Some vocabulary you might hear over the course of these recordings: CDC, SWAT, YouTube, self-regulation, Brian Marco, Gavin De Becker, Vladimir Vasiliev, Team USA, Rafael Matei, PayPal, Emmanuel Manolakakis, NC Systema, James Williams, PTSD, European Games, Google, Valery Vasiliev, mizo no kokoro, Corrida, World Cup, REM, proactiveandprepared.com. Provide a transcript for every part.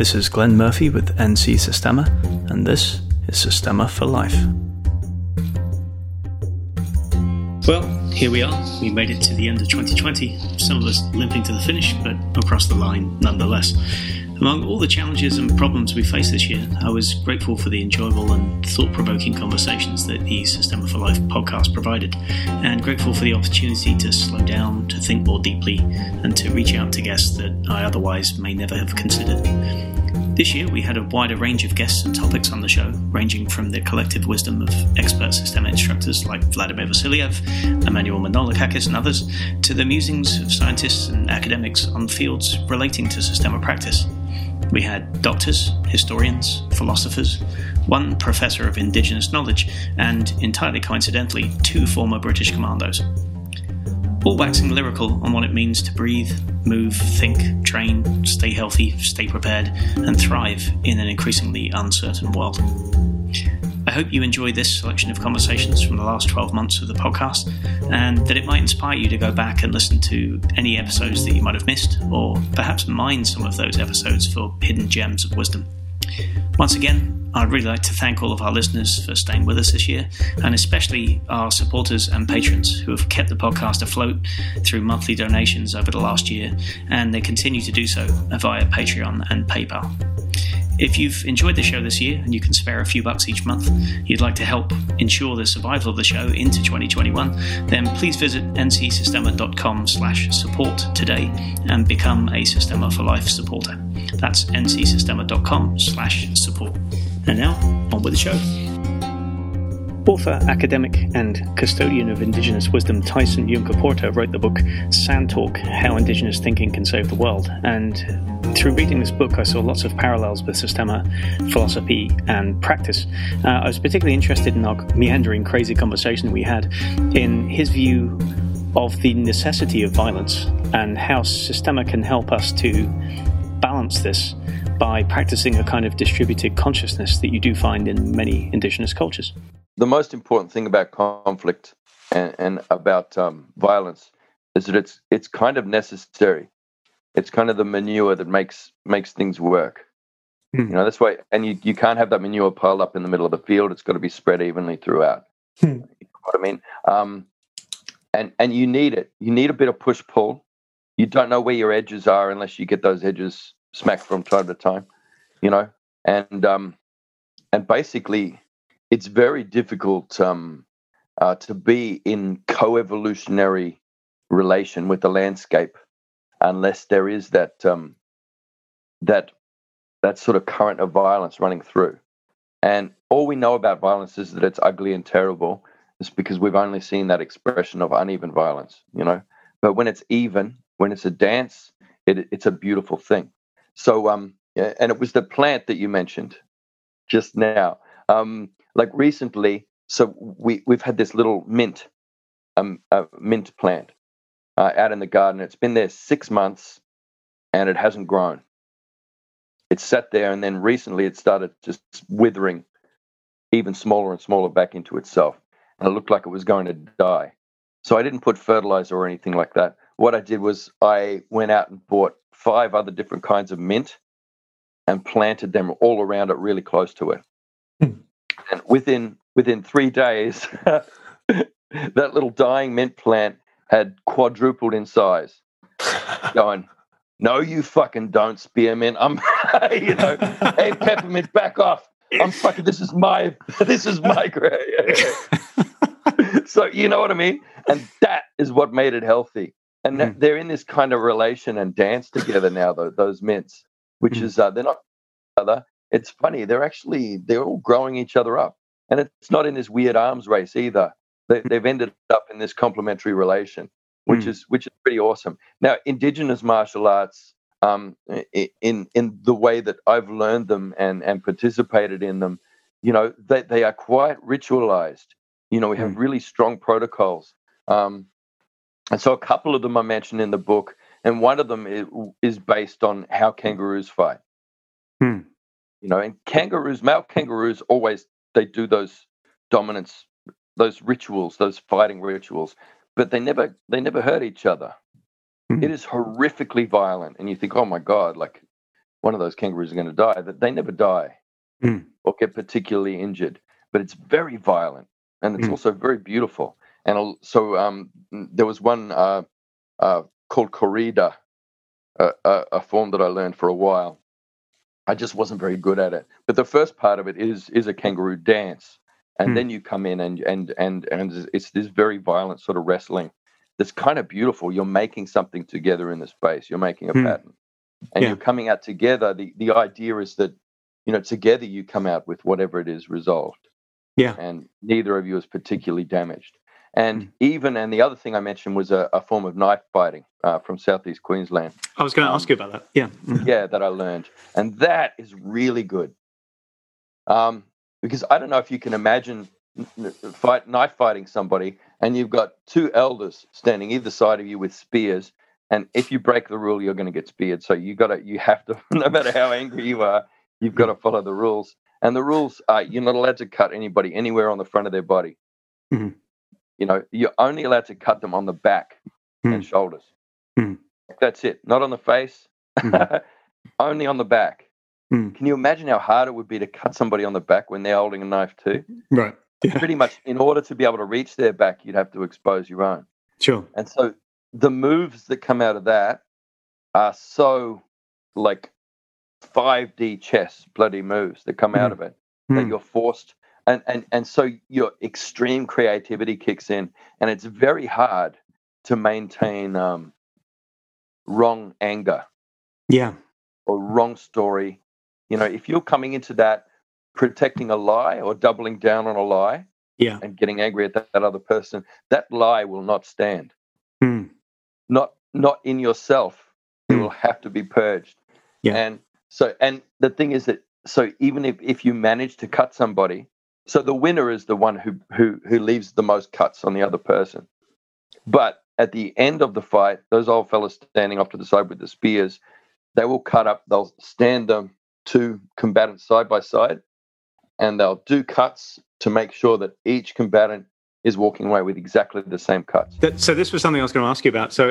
This is Glenn Murphy with NC Systema, and this is Systema for Life. Well, here we are. We made it to the end of 2020, some of us limping to the finish, but across the line nonetheless. Among all the challenges and problems we faced this year, I was grateful for the enjoyable and thought-provoking conversations that the Systema for Life podcast provided, and grateful for the opportunity to slow down, to think more deeply, and to reach out to guests that I otherwise may never have considered. This year, we had a wider range of guests and topics on the show, ranging from the collective wisdom of expert Systema instructors like Vladimir Vasiliev, Emmanuel Manolakakis, and others, to the musings of scientists and academics on fields relating to Systema practice. We had doctors, historians, philosophers, one professor of indigenous knowledge, and, entirely coincidentally, two former British commandos. All waxing lyrical on what it means to breathe, move, think, train, stay healthy, stay prepared, and thrive in an increasingly uncertain world. I hope you enjoy this selection of conversations from the last 12 months of the podcast, and that it might inspire you to go back and listen to any episodes that you might have missed, or perhaps mine some of those episodes for hidden gems of wisdom. Once again, I'd really like to thank all of our listeners for staying with us this year, and especially our supporters and patrons who have kept the podcast afloat through monthly donations over the last year, and they continue to do so via Patreon and PayPal. If you've enjoyed the show this year and you can spare a few bucks each month, you'd like to help ensure the survival of the show into 2021, then please visit ncsystema.com/support today and become a Systema for Life supporter. That's ncsystema.com/support. And now, on with the show. Author, academic, and custodian of indigenous wisdom Tyson Yunkaporta wrote the book Sand Talk, How Indigenous Thinking Can Save the World, and through reading this book, I saw lots of parallels with Systema, philosophy, and practice. I was particularly interested in our meandering, crazy conversation we had in his view of the necessity of violence and how Systema can help us to balance this by practicing a kind of distributed consciousness that you do find in many indigenous cultures. The most important thing about conflict and about violence is that it's kind of necessary. It's kind of the manure that makes things work. Mm. You know, that's why, and you can't have that manure piled up in the middle of the field. It's got to be spread evenly throughout. Mm. You know what I mean? And you need it. You need a bit of push-pull. You don't know where your edges are unless you get those edges smacked from time to time, you know? And basically, it's very difficult to be in co-evolutionary relation with the landscape unless there is that sort of current of violence running through. And all we know about violence is that it's ugly and terrible. It's because we've only seen that expression of uneven violence, you know. But when it's even, when it's a dance, it's a beautiful thing. So, and it was the plant that you mentioned just now. Like recently, so we've had this little mint plant. Out in the garden. It's been there 6 months and it hasn't grown. It's sat there, and then recently it started just withering even smaller and smaller back into itself. And it looked like it was going to die. So I didn't put fertilizer or anything like that. What I did was I went out and bought 5 other different kinds of mint and planted them all around it, really close to it. And within 3 days, that little dying mint plant had quadrupled in size, going, no, you fucking don't, spearmint. I'm, you know, hey, peppermint, back off. I'm fucking, this is my gray. So, you know what I mean? And that is what made it healthy. And they're in this kind of relation and dance together now, though, those mints, which is, they're not other. It's funny. They're all growing each other up. And it's not in this weird arms race either. They've ended up in this complementary relation, which is pretty awesome. Now, indigenous martial arts, in the way that I've learned them and participated in them, you know, they are quite ritualized. You know, we have really strong protocols. And so a couple of them I mentioned in the book, and one of them is based on how kangaroos fight. Mm. You know, and male kangaroos always, they do those dominance, those rituals, those fighting rituals, but they never hurt each other. It is horrifically violent, and you think, oh my God, like one of those kangaroos are going to die, that they never die or get particularly injured. But it's very violent, and it's also very beautiful. And so there was one called Corrida, a form that I learned for a while. I just wasn't very good at it. But the first part of it is a kangaroo dance. And then you come in and it's this very violent sort of wrestling that's kind of beautiful. You're making something together in the space. You're making a pattern. And you're coming out together. The idea is that, you know, together you come out with whatever it is resolved. Yeah. And neither of you is particularly damaged. And and the other thing I mentioned was a form of knife fighting from Southeast Queensland. I was going to ask you about that. Yeah. Yeah, that I learned. And that is really good. Because I don't know if you can imagine knife fighting somebody, and you've got two elders standing either side of you with spears, and if you break the rule, you're going to get speared. So you have to, no matter how angry you are, you've got to follow the rules. And the rules are you're not allowed to cut anybody anywhere on the front of their body. Mm-hmm. You know, you're only allowed to cut them on the back and shoulders. Mm. That's it. Not on the face, only on the back. Mm. Can you imagine how hard it would be to cut somebody on the back when they're holding a knife too? Right. Yeah. Pretty much in order to be able to reach their back, you'd have to expose your own. Sure. And so the moves that come out of that are so like 5D chess bloody moves that come out of it that you're forced. And so your extreme creativity kicks in, and it's very hard to maintain wrong anger, or wrong story. You know, if you're coming into that protecting a lie or doubling down on a lie, and getting angry at that other person, that lie will not stand. Not in yourself. It will have to be purged. Yeah. And the thing is that even if you manage to cut somebody. So the winner is the one who leaves the most cuts on the other person. But at the end of the fight, those old fellas standing off to the side with the spears, they will cut up. They'll stand them two combatants side by side, and they'll do cuts to make sure that each combatant is walking away with exactly the same cuts. So this was something I was going to ask you about. So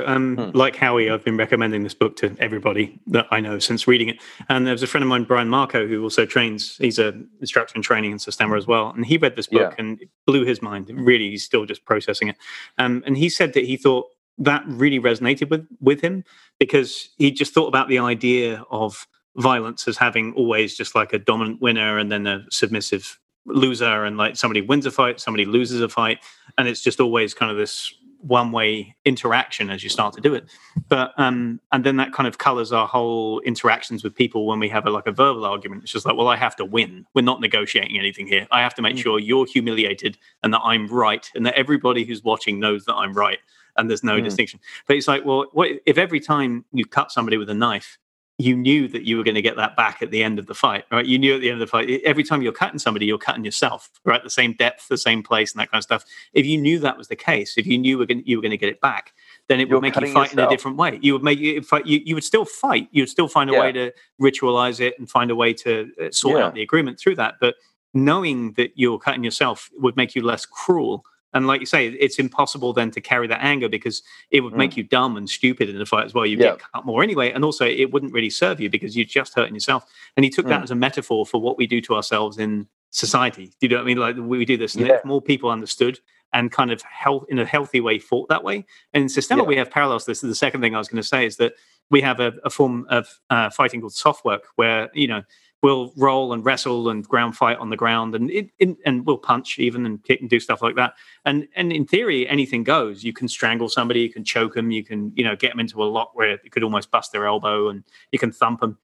like Howie, I've been recommending this book to everybody that I know since reading it. And there was a friend of mine, Brian Marco, who also trains. He's an instructor in training in Systema as well. And he read this book and it blew his mind. Really, he's still just processing it. And he said that he thought that really resonated with him, because he just thought about the idea of violence as having always just like a dominant winner and then a submissive loser, and like somebody wins a fight, somebody loses a fight, and it's just always kind of this one-way interaction as you start to do it. But and then that kind of colors our whole interactions with people when we have a verbal argument. It's just like, well, I have to win. We're not negotiating anything here. I have to make sure you're humiliated and that I'm right, and that everybody who's watching knows that I'm right, and there's no distinction. But it's like, well, what if every time you cut somebody with a knife, you knew that you were going to get that back at the end of the fight, right? You knew at the end of the fight, every time you're cutting somebody, you're cutting yourself, right? The same depth, the same place, and that kind of stuff. If you knew that was the case, if you knew you were going to get it back, then it would make you fight in a different way. You would make you fight. You would still fight. You would still find a way to ritualize it and find a way to sort out the agreement through that. But knowing that you're cutting yourself would make you less cruel. And like you say, it's impossible then to carry that anger, because it would make you dumb and stupid in the fight as well. You get cut more anyway. And also it wouldn't really serve you, because you're just hurting yourself. And he took that as a metaphor for what we do to ourselves in society. Do you know what I mean? Like we do this. And if more people understood and kind of in a healthy way fought that way. And in Systema, we have parallels to this. And the second thing I was going to say is that we have a form of fighting called soft work, where, you know, we'll roll and wrestle and ground fight on the ground, and we'll punch even and kick and do stuff like that. And in theory, anything goes. You can strangle somebody, you can choke them, you can, you know, get them into a lock where it could almost bust their elbow, and you can thump them.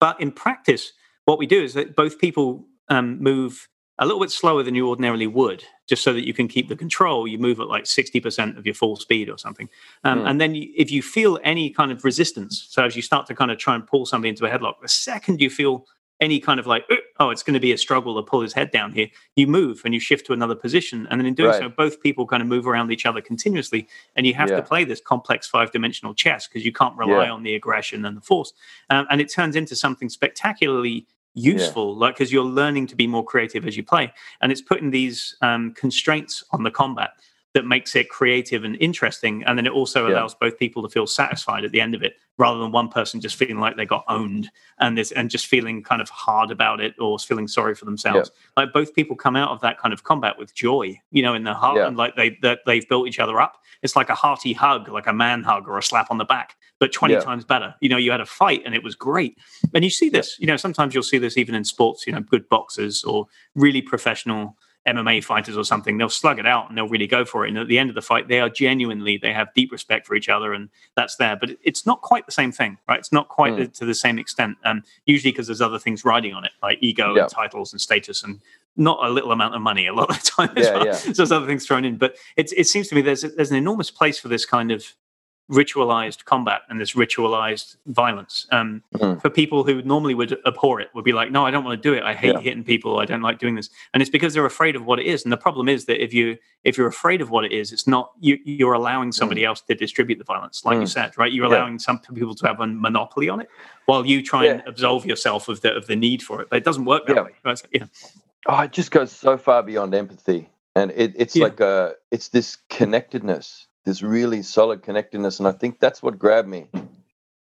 But in practice, what we do is that both people move a little bit slower than you ordinarily would, just so that you can keep the control. You move at like 60% of your full speed or something. And then if you feel any kind of resistance, so as you start to kind of try and pull somebody into a headlock, the second you feel any kind of like, oh, it's going to be a struggle to pull his head down here, you move and you shift to another position. And then in doing so, both people kind of move around each other continuously. And you have to play this complex 5-dimensional chess, because you can't rely on the aggression and the force. And it turns into something spectacularly useful, like, because you're learning to be more creative as you play. And it's putting these constraints on the combat that makes it creative and interesting. And then it also allows both people to feel satisfied at the end of it, rather than one person just feeling like they got owned and just feeling kind of hard about it or feeling sorry for themselves. Yeah. Like both people come out of that kind of combat with joy, you know, in their heart, and like they've built each other up. It's like a hearty hug, like a man hug or a slap on the back, but 20 times better. You know, you had a fight and it was great. And you see this, you know, sometimes you'll see this even in sports, you know, good boxers or really professional MMA fighters or something, they'll slug it out and they'll really go for it. And at the end of the fight, they are genuinely, they have deep respect for each other, and that's there. But it's not quite the same thing, right? It's not quite to the same extent. Usually because there's other things riding on it, like ego and titles and status, and not a little amount of money a lot of the time as well. So there's other things thrown in. But it seems to me there's an enormous place for this kind of ritualized combat and this ritualized violence for people who normally would abhor it, would be like, no, I don't want to do it, I hate hitting people, I don't like doing this. And it's because they're afraid of what it is. And the problem is that if you're afraid of what it is, it's not you're allowing somebody else to distribute the violence, like you said, right? You're allowing some people to have a monopoly on it while you try and absolve yourself of the need for it. But it doesn't work that way, right? So, oh, it just goes so far beyond empathy, and it's like it's this connectedness, this really solid connectedness. And I think that's what grabbed me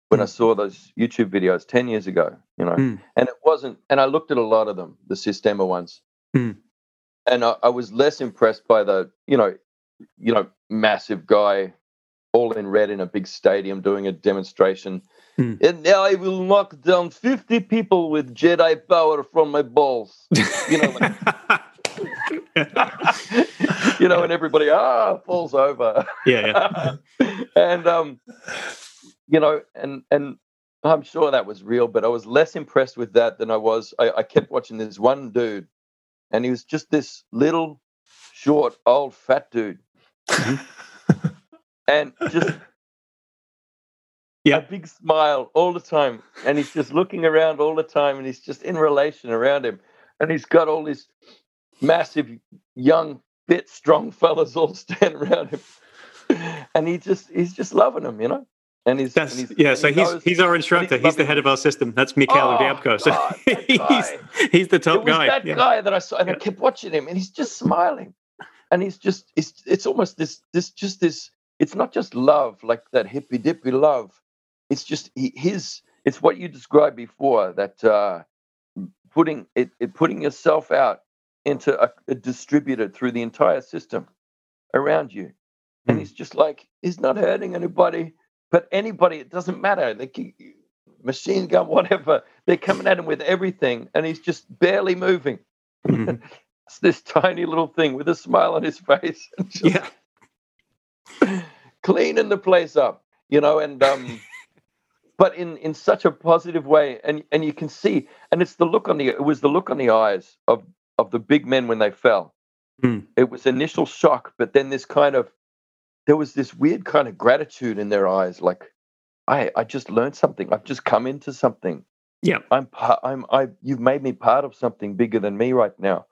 when I saw those YouTube videos 10 years ago, you know, and it wasn't, and I looked at a lot of them, the Systema ones, and I was less impressed by the, you know, massive guy all in red in a big stadium doing a demonstration. And now I will knock down 50 people with Jedi power from my balls, you know, like, you know, and everybody falls over. And you know, and I'm sure that was real, but I was less impressed with that than I was. I kept watching this one dude, and he was just this little, short, old, fat dude, and just a big smile all the time, and he's just looking around all the time, and he's just in relation around him, and he's got all this massive, young, fit, strong fellas all stand around him, and he's just loving them, you know. And he's our instructor. He's the head of our system. That's Mikhail Udiamco. So God, he's the top guy. That guy that I saw, and I kept watching him, and he's just smiling, and he's just it's almost this. It's not just love, like that hippy dippy love. It's just it's what you described before, that putting yourself out into a distributor through the entire system around you. And he's just like, he's not hurting anybody, but anybody, it doesn't matter. They keep, machine gun, whatever. They're coming at him with everything, and he's just barely moving. It's this tiny little thing with a smile on his face. And just cleaning the place up, you know, and but in such a positive way. And you can see, and it's it was the look on the eyes of the big men when they fell. It was initial shock, but then there was this weird kind of gratitude in their eyes. Like, I just learned something. I've just come into something. Yeah. You've made me part of something bigger than me right now.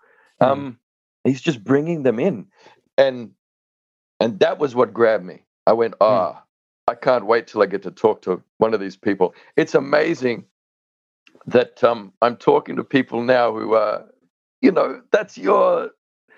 He's just bringing them in. And that was what grabbed me. I went, I can't wait till I get to talk to one of these people. It's amazing that, I'm talking to people now who are, you know, that's your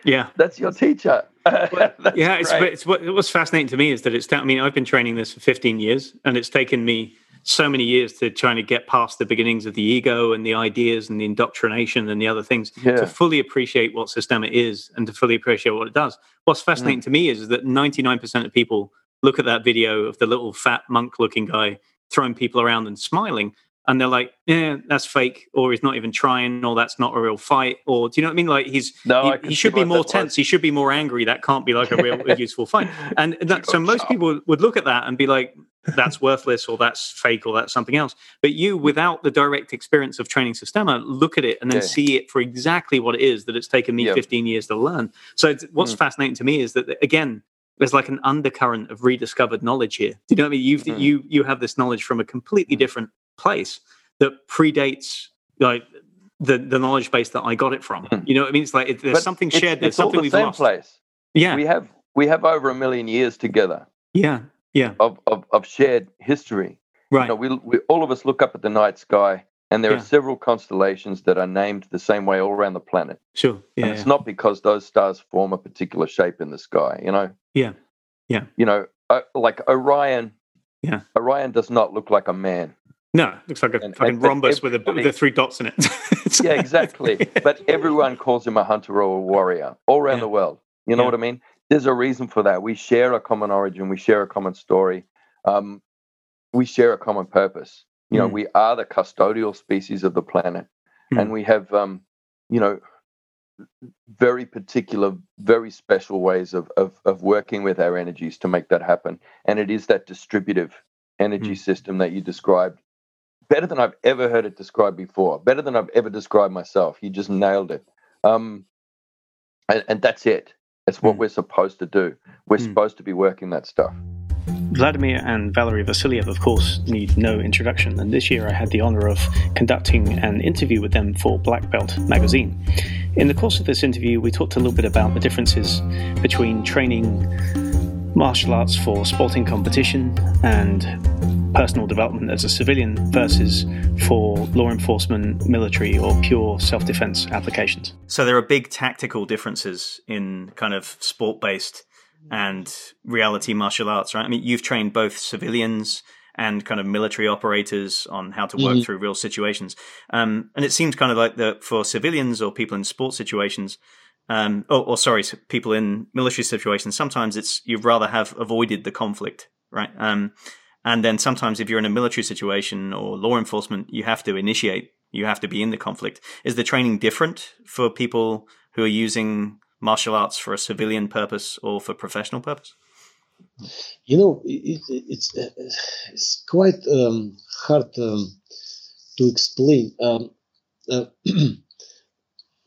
teacher. It was fascinating to me is that I mean, I've been training this for 15 years, and it's taken me so many years to trying to get past the beginnings of the ego and the ideas and the indoctrination and the other things to fully appreciate what Systema is and to fully appreciate what it does. What's fascinating to me is that 99% of people look at that video of the little fat monk looking guy throwing people around and smiling, and they're like, yeah, that's fake, or he's not even trying, or that's not a real fight, or do you know what I mean? Like he should be more tense. Was. He should be more angry. That can't be like a real useful fight. And so most people would look at that and be like, that's worthless, or that's fake, or that's something else. But you, without the direct experience of training Systema, look at it and then see it for exactly what it is that it's taken me 15 years to learn. So what's fascinating to me is that, again, there's like an undercurrent of rediscovered knowledge here. Do you know what I mean? You have this knowledge from a completely different place that predates like the knowledge base that I got it from. You know what I mean? It's like there's something shared. There's something we've lost. Place. Yeah, we have over 1 million years together. Yeah. Of shared history. Right. You know, we all of us look up at the night sky, and there are several constellations that are named the same way all around the planet. Sure. Yeah. And it's not because those stars form a particular shape in the sky. You know. Yeah. Yeah. You know, like Orion. Yeah. Orion does not look like a man. No, looks like a fucking rhombus with the three dots in it. Yeah, exactly. But everyone calls him a hunter or a warrior all around the world. You know what I mean? There's a reason for that. We share a common origin. We share a common story. We share a common purpose. You know, we are the custodial species of the planet. And we have, you know, very particular, very special ways of working with our energies to make that happen. And it is that distributive energy system that you described better than I've ever heard it described before, better than I've ever described myself. You just nailed it. And that's it. It's what we're supposed to do. We're supposed to be working that stuff. Vladimir and Valery Vasiliev, of course, need no introduction, and this year I had the honor of conducting an interview with them for Black Belt Magazine. In the course of this interview, we talked a little bit about the differences between training martial arts for sporting competition and personal development as a civilian versus for law enforcement, military, or pure self-defense applications. So there are big tactical differences in kind of sport-based and reality martial arts, right? I mean, you've trained both civilians and kind of military operators on how to work through real situations. And it seems kind of like that for civilians or people in sport situations, people in military situations, sometimes it's you'd rather have avoided the conflict, right? And then sometimes if you're in a military situation or law enforcement, you have to initiate, you have to be in the conflict. Is the training different for people who are using martial arts for a civilian purpose or for professional purpose? You know, it's quite hard to explain.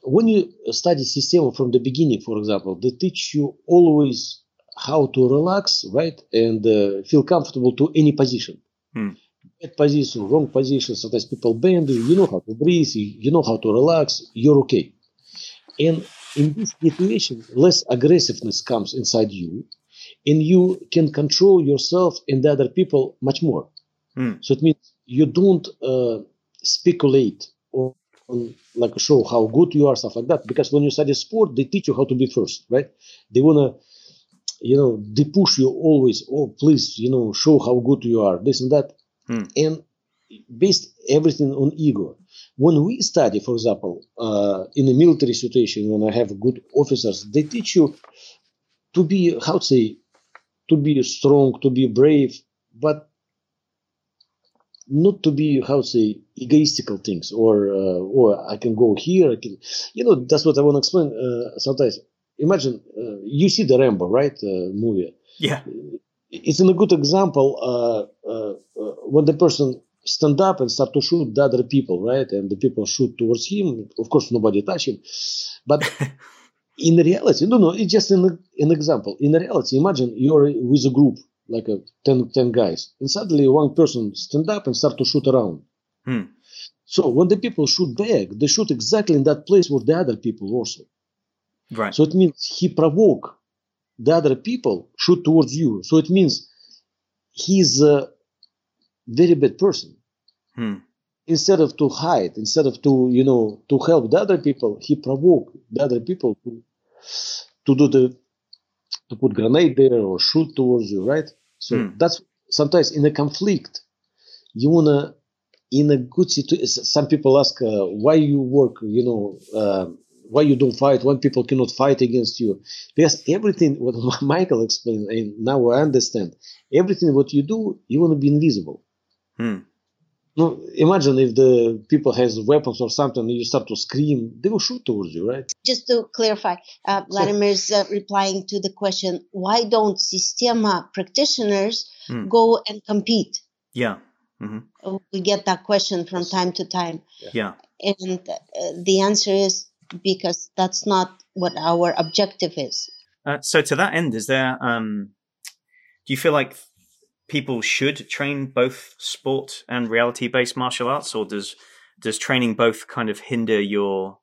When you study Systema from the beginning, for example, they teach you always how to relax, right, and feel comfortable to any position. Bad position, wrong position, sometimes people bend, you know how to breathe, you know how to relax, you're okay. And in this situation, less aggressiveness comes inside you, and you can control yourself and the other people much more. So it means you don't speculate or like show how good you are, stuff like that, because when you study sport, they teach you how to be first, right? They want to, you know, they push you always, oh, please, you know, show how good you are, this and that, and based everything on ego. When we study, for example, in a military situation, when I have good officers, they teach you to be, how to say, to be strong, to be brave, but not to be, how to say, egoistical things, or I can go here, I can, you know, that's what I want to explain sometimes. Imagine you see the Rambo, right, movie. Yeah. It's a good example when the person stand up and start to shoot the other people, right? And the people shoot towards him. Of course, nobody touch him. But in reality, no, it's just an example. In reality, imagine you're with a group, like 10 guys, and suddenly one person stand up and start to shoot around. So when the people shoot back, they shoot exactly in that place where the other people also. Right. So it means he provoke the other people shoot towards you. So it means he's a very bad person. Instead of to hide, instead of to, you know, to help the other people, he provoke the other people to put grenade there or shoot towards you, right? So that's sometimes in a conflict, you wanna in a good situation. Some people ask why you work, you know. Why you don't fight, why people cannot fight against you. Because everything, what Michael explained, and now I understand, everything what you do, you want to be invisible. No, imagine if the people has weapons or something, and you start to scream, they will shoot towards you, right? Just to clarify, Vladimir's replying to the question, why don't Systema practitioners go and compete? Yeah. Mm-hmm. We get that question from time to time. Yeah. And the answer is, because that's not what our objective is. So to that end, is there, do you feel like people should train both sport and reality-based martial arts, or does training both kind of hinder your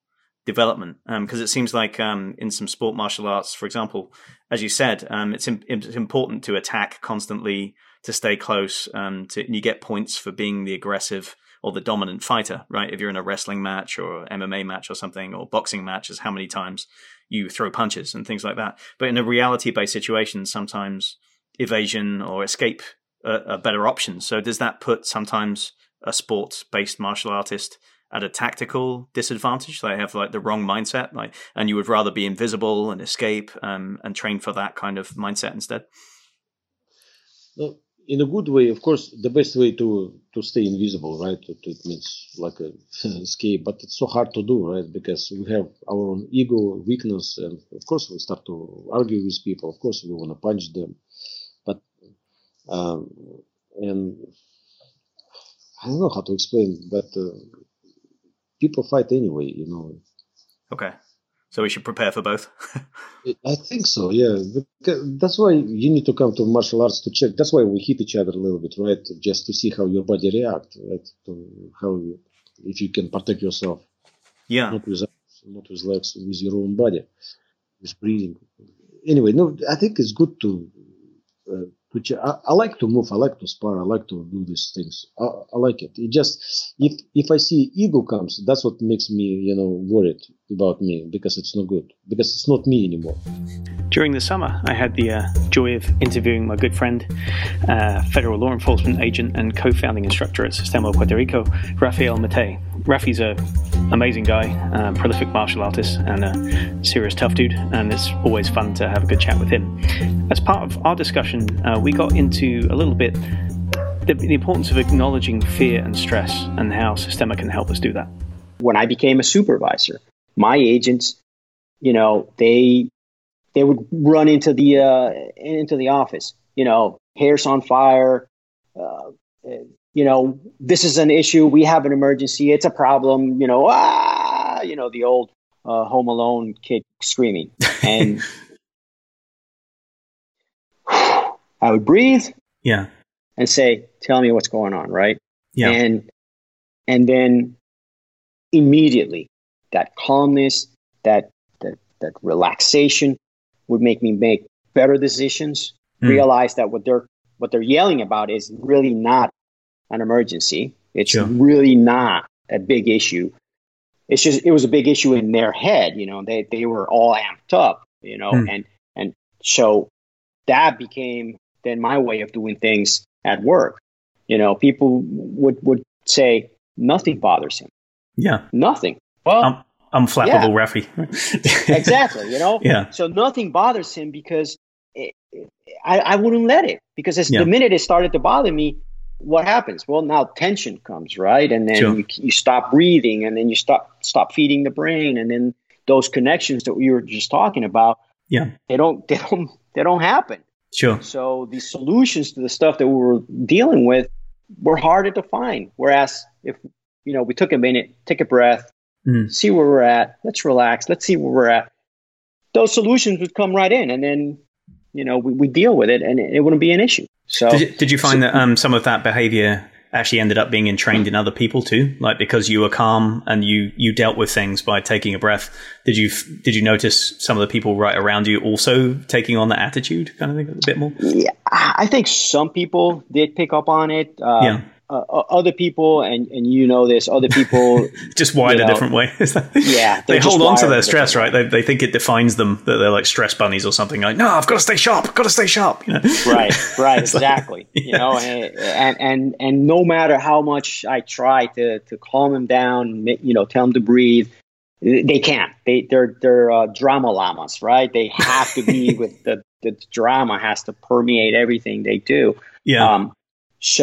development? Because it seems like in some sport martial arts, for example, as you said, it's important to attack constantly, to stay close, and you get points for being the aggressive or the dominant fighter, right? If you're in a wrestling match or MMA match or something, or boxing matches, how many times you throw punches and things like that. But in a reality-based situation, sometimes evasion or escape are better options. So does that put sometimes a sports-based martial artist at a tactical disadvantage? They have like the wrong mindset, like, and you would rather be invisible and escape and train for that kind of mindset instead? Well, in a good way, of course, the best way to stay invisible, right? It means like a escape, but it's so hard to do, right? Because we have our own ego, weakness, and of course we start to argue with people. Of course we want to punch them, but and I don't know how to explain, but people fight anyway, you know. Okay. So we should prepare for both. I think so, yeah. That's why you need to come to martial arts to check. That's why we hit each other a little bit, right? Just to see how your body reacts, right? To how you, if you can protect yourself. Yeah. Not with legs, with your own body, with breathing. Anyway, no, I think it's good to check. I like to move. I like to spar. I like to do these things. I like it. It just, if I see ego comes, that's what makes me, you know, worried about me, because it's not good, because it's not me anymore. During the summer, I had the joy of interviewing my good friend, federal law enforcement agent and co-founding instructor at Sistema Puerto Rico, Rafael Matei. Rafi's an amazing guy, prolific martial artist and a serious tough dude, and it's always fun to have a good chat with him. As part of our discussion, we got into a little bit the importance of acknowledging fear and stress and how Sistema can help us do that. When I became a supervisor, my agents, you know, they would run into the office, you know, hair's on fire, you know, this is an issue. We have an emergency. It's a problem. You know, you know, the old Home Alone kid screaming, and I would breathe, yeah, and say, "Tell me what's going on," right? Yeah, and then immediately that calmness, that relaxation would make me make better decisions. Mm. Realize that what they're yelling about is really not an emergency. It's sure. Really not a big issue. It's just, it was a big issue in their head. You know, they were all amped up, you know, and so that became then my way of doing things at work. You know, people would say nothing bothers him. Yeah. Nothing. Well, I'm flappable, yeah. Rafi. Exactly. You know, yeah. So nothing bothers him because I wouldn't let it, because as the minute it started to bother me, what happens? Well, now tension comes, right? And then you stop breathing, and then you stop feeding the brain, and then those connections that we were just talking about, they don't happen. Sure. So the solutions to the stuff that we were dealing with were harder to find. Whereas if, you know, we took a minute, take a breath, see where we're at, let's relax, let's see where we're at, those solutions would come right in, and then, you know, we deal with it, and it wouldn't be an issue. So did you find that some of that behavior actually ended up being entrained in other people too? Like, because you were calm and you dealt with things by taking a breath, did you notice some of the people right around you also taking on that attitude kind of thing a bit more? Yeah, I think some people did pick up on it. Other people, and you know this, other people just wired a different way. Yeah, they hold on to their stress, right? They think it defines them, that they're like stress bunnies or something. Like, no, I've got to stay sharp. You know? Right, exactly. Like, you know, and no matter how much I try to calm them down, you know, tell them to breathe, they can't. They're drama llamas, right? They have to be with the drama has to permeate everything they do. Yeah.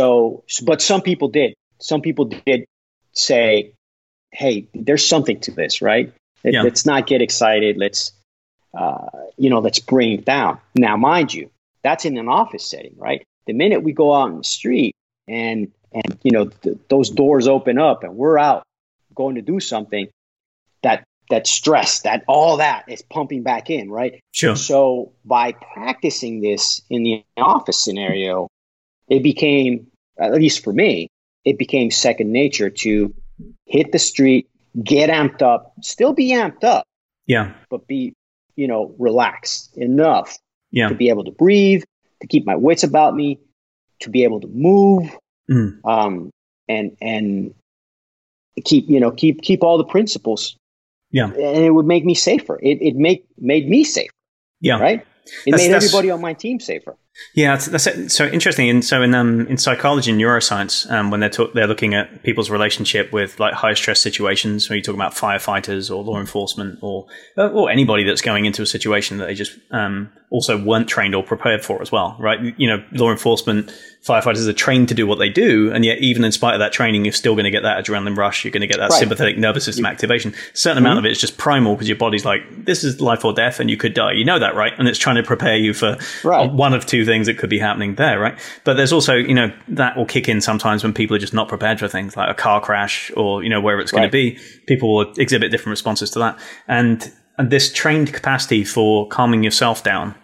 But some people did. Some people did say, "Hey, there's something to this, right? Let's not get excited. Let's, you know, let's bring it down." Now, mind you, that's in an office setting, right? The minute we go out on the street and you know those doors open up and we're out going to do something, that stress, that all that is pumping back in, right? Sure. So by practicing this in the office scenario, it became, at least for me, it became second nature to hit the street, get amped up, still be amped up, but be, you know, relaxed enough to be able to breathe, to keep my wits about me, to be able to move, and keep all the principles. Yeah. And it would make me safer. It made me safer. Yeah. Right. It made everybody on my team safer. Yeah, that's it. So interesting. And so in psychology and neuroscience, when they're looking at people's relationship with like high stress situations, when you talk about firefighters or law enforcement or anybody that's going into a situation that they just also weren't trained or prepared for as well, right? You know, law enforcement, firefighters are trained to do what they do, and yet even in spite of that training, you're still going to get that adrenaline rush. You're going to get that sympathetic nervous system activation. A certain amount of it is just primal because your body's like, this is life or death, and you could die. You know that, right? And it's trying to prepare you for one of two things that could be happening there, right? But there's also, you know, that will kick in sometimes when people are just not prepared for things like a car crash or, you know, where it's going to be. People will exhibit different responses to that. And this trained capacity for calming yourself down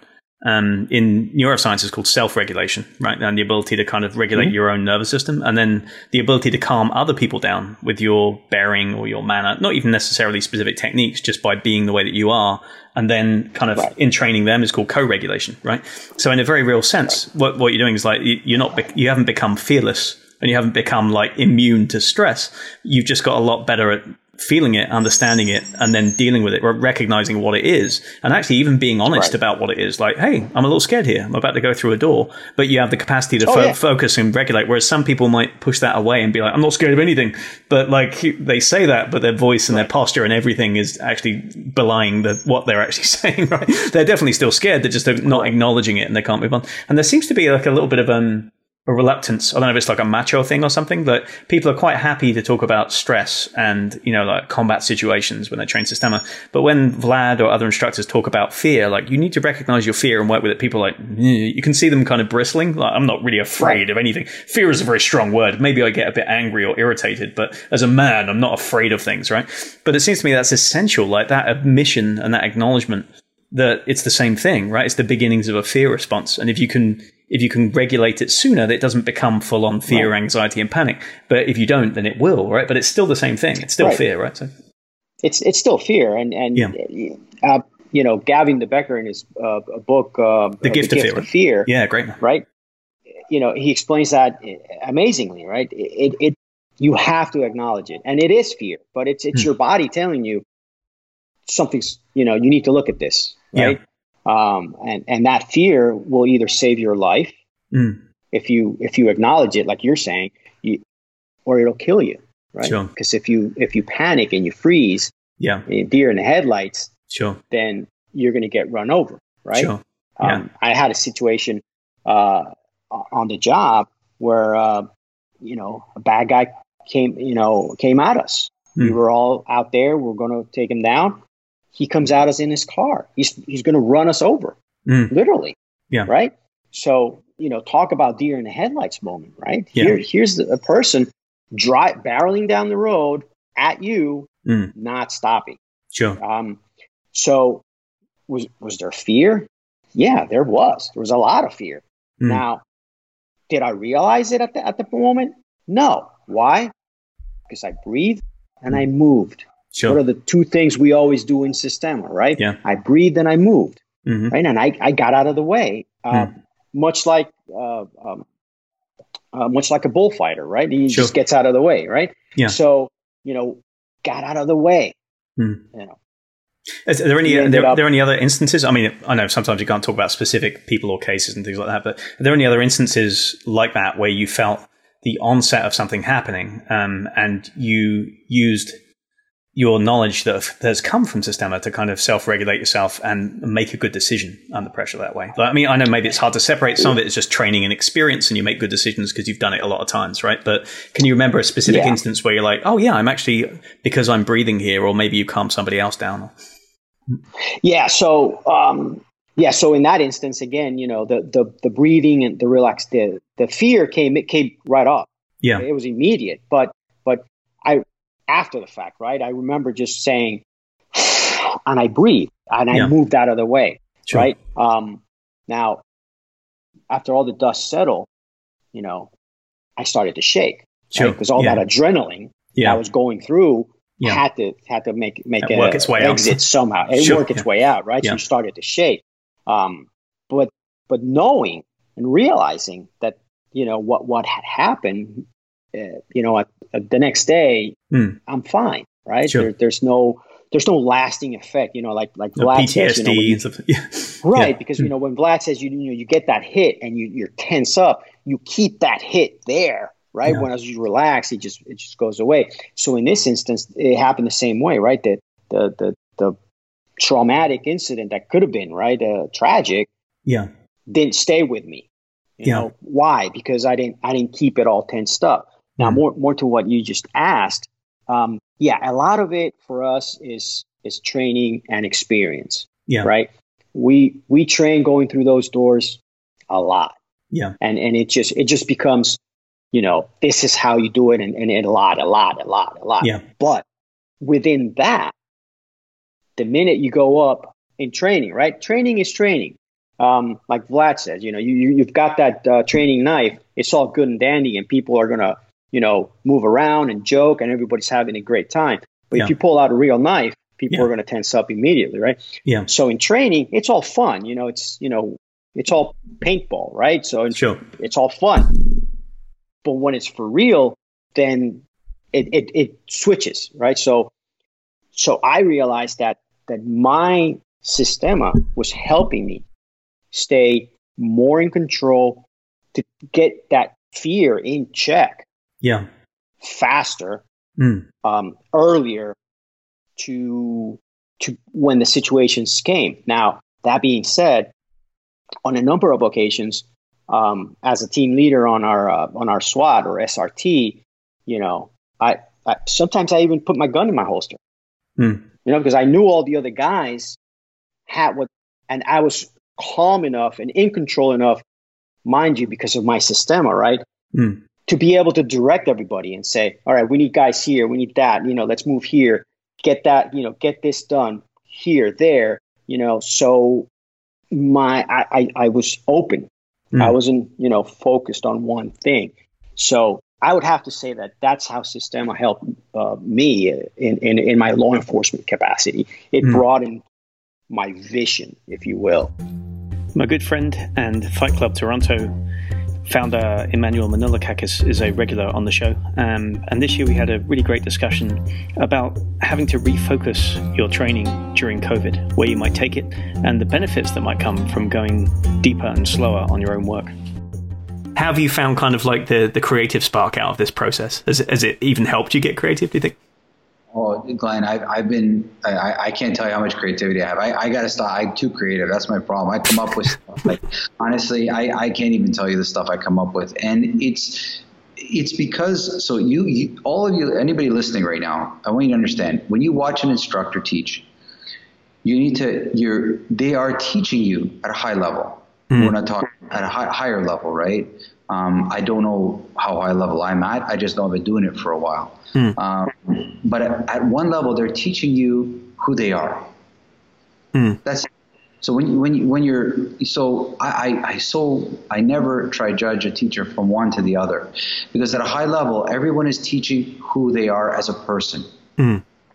in neuroscience is called self-regulation, right? And the ability to kind of regulate your own nervous system, and then the ability to calm other people down with your bearing or your manner, not even necessarily specific techniques, just by being the way that you are. And then kind of in training them is called co-regulation, right? So in a very real sense, what you're doing is like you haven't become fearless and you haven't become like immune to stress. You've just got a lot better at feeling it, understanding it, and then dealing with it, or recognizing what it is, and actually even being honest about what it is. Like, hey, I'm a little scared here. I'm about to go through a door, but you have the capacity to focus and regulate. Whereas some people might push that away and be like, I'm not scared of anything. But like they say that, but their voice and their posture and everything is actually belying what they're actually saying. Right? They're definitely still scared. They're just not acknowledging it, and they can't move on. And there seems to be like a little bit of a reluctance. I don't know if it's like a macho thing or something, but people are quite happy to talk about stress and, you know, like combat situations when they train Sistema. But when Vlad or other instructors talk about fear, like you need to recognize your fear and work with it. People like, you can see them kind of bristling. Like, I'm not really afraid of anything. Fear is a very strong word. Maybe I get a bit angry or irritated, but as a man, I'm not afraid of things, right? But it seems to me that's essential, like that admission and that acknowledgement that it's the same thing, right? It's the beginnings of a fear response. And if you can regulate it sooner, that it doesn't become full-on fear, anxiety, and panic. But if you don't, then it will, right? But it's still the same thing. It's still fear, right? So it's still fear. And you know, Gavin De Becker in his book, The Gift of Fear. Yeah, great. Right? You know, he explains that amazingly, right? It you have to acknowledge it. And it is fear, but it's your body telling you something's, you know, you need to look at this, right? Yeah. And that fear will either save your life if you acknowledge it, like you're saying, or it'll kill you, right? Because if you panic and you freeze, deer in the headlights, then you're going to get run over, right? I had a situation on the job where a bad guy came at us. We were all out there. We're going to take him down. He comes at us in his car. He's going to run us over, literally. Yeah. Right. So, you know, talk about deer in the headlights moment, right? Yeah. Here's a person barreling down the road at you, not stopping. Sure. So was there fear? Yeah, there was. There was a lot of fear. Now, did I realize it at the moment? No. Why? Because I breathed and I moved. Sure. What are the two things we always do in Sistema, right? Yeah. I breathed and I moved, right? And I got out of the way, much like a bullfighter, right? He just gets out of the way, right? Yeah. So, you know, got out of the way, you know. Are there any other instances? I mean, I know sometimes you can't talk about specific people or cases and things like that, but are there any other instances like that where you felt the onset of something happening and you used your knowledge that has come from Sistema to kind of self-regulate yourself and make a good decision under pressure that way? Like, I mean, I know maybe it's hard to separate. Some of it is just training and experience and you make good decisions because you've done it a lot of times, right? But can you remember a specific instance where you're like, oh yeah, I'm actually, because I'm breathing here, or maybe you calm somebody else down? Yeah. So, so in that instance, again, you know, the breathing and the relax, the fear came right up. Yeah. It was immediate, but I, after the fact, right? I remember just saying, and I breathed and I moved out of the way, right? Now, after all the dust settled, you know, I started to shake because all that adrenaline that I was going through had to make it work its way exit out somehow. It worked its way out, right? Yeah. So you started to shake, but knowing and realizing that you know, what had happened, you know, the next day, I'm fine, right? Sure. There's no lasting effect, you know, like no Vlad PTSD says, you know, and stuff. Yeah. Right. Yeah. Because, you know, when Vlad says, you get that hit and you're tense up, you keep that hit there, right? Yeah. When as you relax, it just goes away. So in this instance, it happened the same way, right? That the traumatic incident that could have been, right, tragic, yeah, didn't stay with me. You know, why? Because I didn't keep it all tensed up. Now, more to what you just asked, a lot of it for us is training and experience. Yeah. Right. We train going through those doors a lot. Yeah. And it just becomes, you know, this is how you do it, and a lot. Yeah. But within that, the minute you go up in training, right? Training is training. Like Vlad says, you know, you've got that training knife. It's all good and dandy, and people are gonna, you know, move around and joke, and everybody's having a great time. But if you pull out a real knife, people are gonna tense up immediately, right? Yeah. So in training, it's all fun. You know, it's all paintball, right? So it's all fun. But when it's for real, then it switches, right? So I realized that my Sistema was helping me stay more in control, to get that fear in check. Yeah. Faster, earlier to when the situations came. Now, that being said, on a number of occasions, as a team leader on our SWAT or SRT, you know, I sometimes I even put my gun in my holster. You know, because I knew all the other guys had what, and I was calm enough and in control enough, mind you, because of my Sistema, right? To be able to direct everybody and say, all right, we need guys here, we need that, you know, let's move here, get that, you know, get this done here, there, you know. So I was open. I wasn't, you know, focused on one thing. So I would have to say that that's how Sistema helped me in my law enforcement capacity. It broadened my vision, if you will. My good friend and Fight Club Toronto founder Emmanuel Manolakakis is a regular on the show. And this year we had a really great discussion about having to refocus your training during COVID, where you might take it, and the benefits that might come from going deeper and slower on your own work. How have you found kind of like the creative spark out of this process? Has it even helped you get creative, do you think? Well, Glenn, I can't tell you how much creativity I have. I got to stop. I'm too creative. That's my problem. I come up with stuff. Like, honestly, I can't even tell you the stuff I come up with. And it's because, so you, all of you, anybody listening right now, I want you to understand, when you watch an instructor teach, they are teaching you at a high level. We're not talking at a higher level, right? I don't know how high level I'm at. I just know I've been doing it for a while. But at one level, they're teaching you who they are. That's so. I never try judge a teacher from one to the other, because at a high level, everyone is teaching who they are as a person.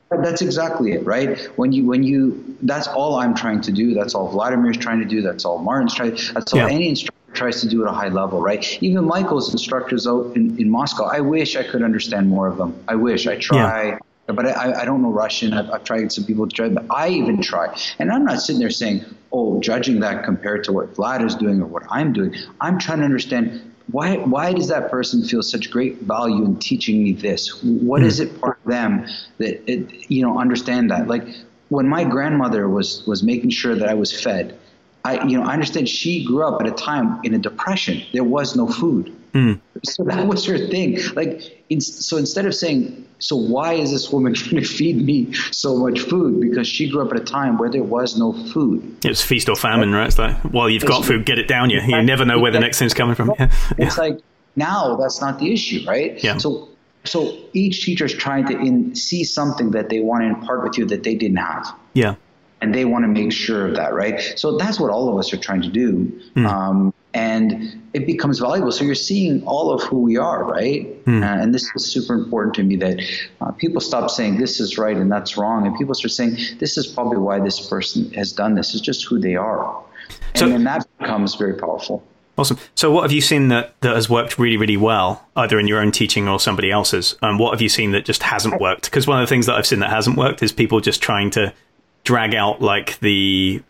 That's exactly it, right? When you, that's all I'm trying to do. That's all Vladimir's trying to do. That's all Martin's trying. That's all any instructor tries to do at a high level, right? Even Michael's instructors out in Moscow. I wish I could understand more of them. I wish I try, but I don't know Russian. I've tried some people to try, but I even try, and I'm not sitting there saying, oh, judging that compared to what Vlad is doing or what I'm doing. I'm trying to understand. Why does that person feel such great value in teaching me this? What is it for them that, understand that? Like when my grandmother was making sure that I was fed, I understand she grew up at a time in a depression. There was no food. So that was her thing. Like, so instead of saying, so why is this woman trying to feed me so much food? Because she grew up at a time where there was no food. It was feast or famine, right? It's like, well, you've got food, get it down you. You never know where the next thing's coming from. Yeah. It's like, now that's not the issue, right? Yeah. So each teacher's trying to see something that they want to impart with you that they didn't have. Yeah. And they want to make sure of that, right? So that's what all of us are trying to do. And it becomes valuable. So you're seeing all of who we are, right? And this is super important to me, that people stop saying this is right and that's wrong. And people start saying this is probably why this person has done this. It's just who they are. And then that becomes very powerful. Awesome. So what have you seen that has worked really, really well, either in your own teaching or somebody else's? What have you seen that just hasn't worked? Because one of the things that I've seen that hasn't worked is people just trying to drag out like the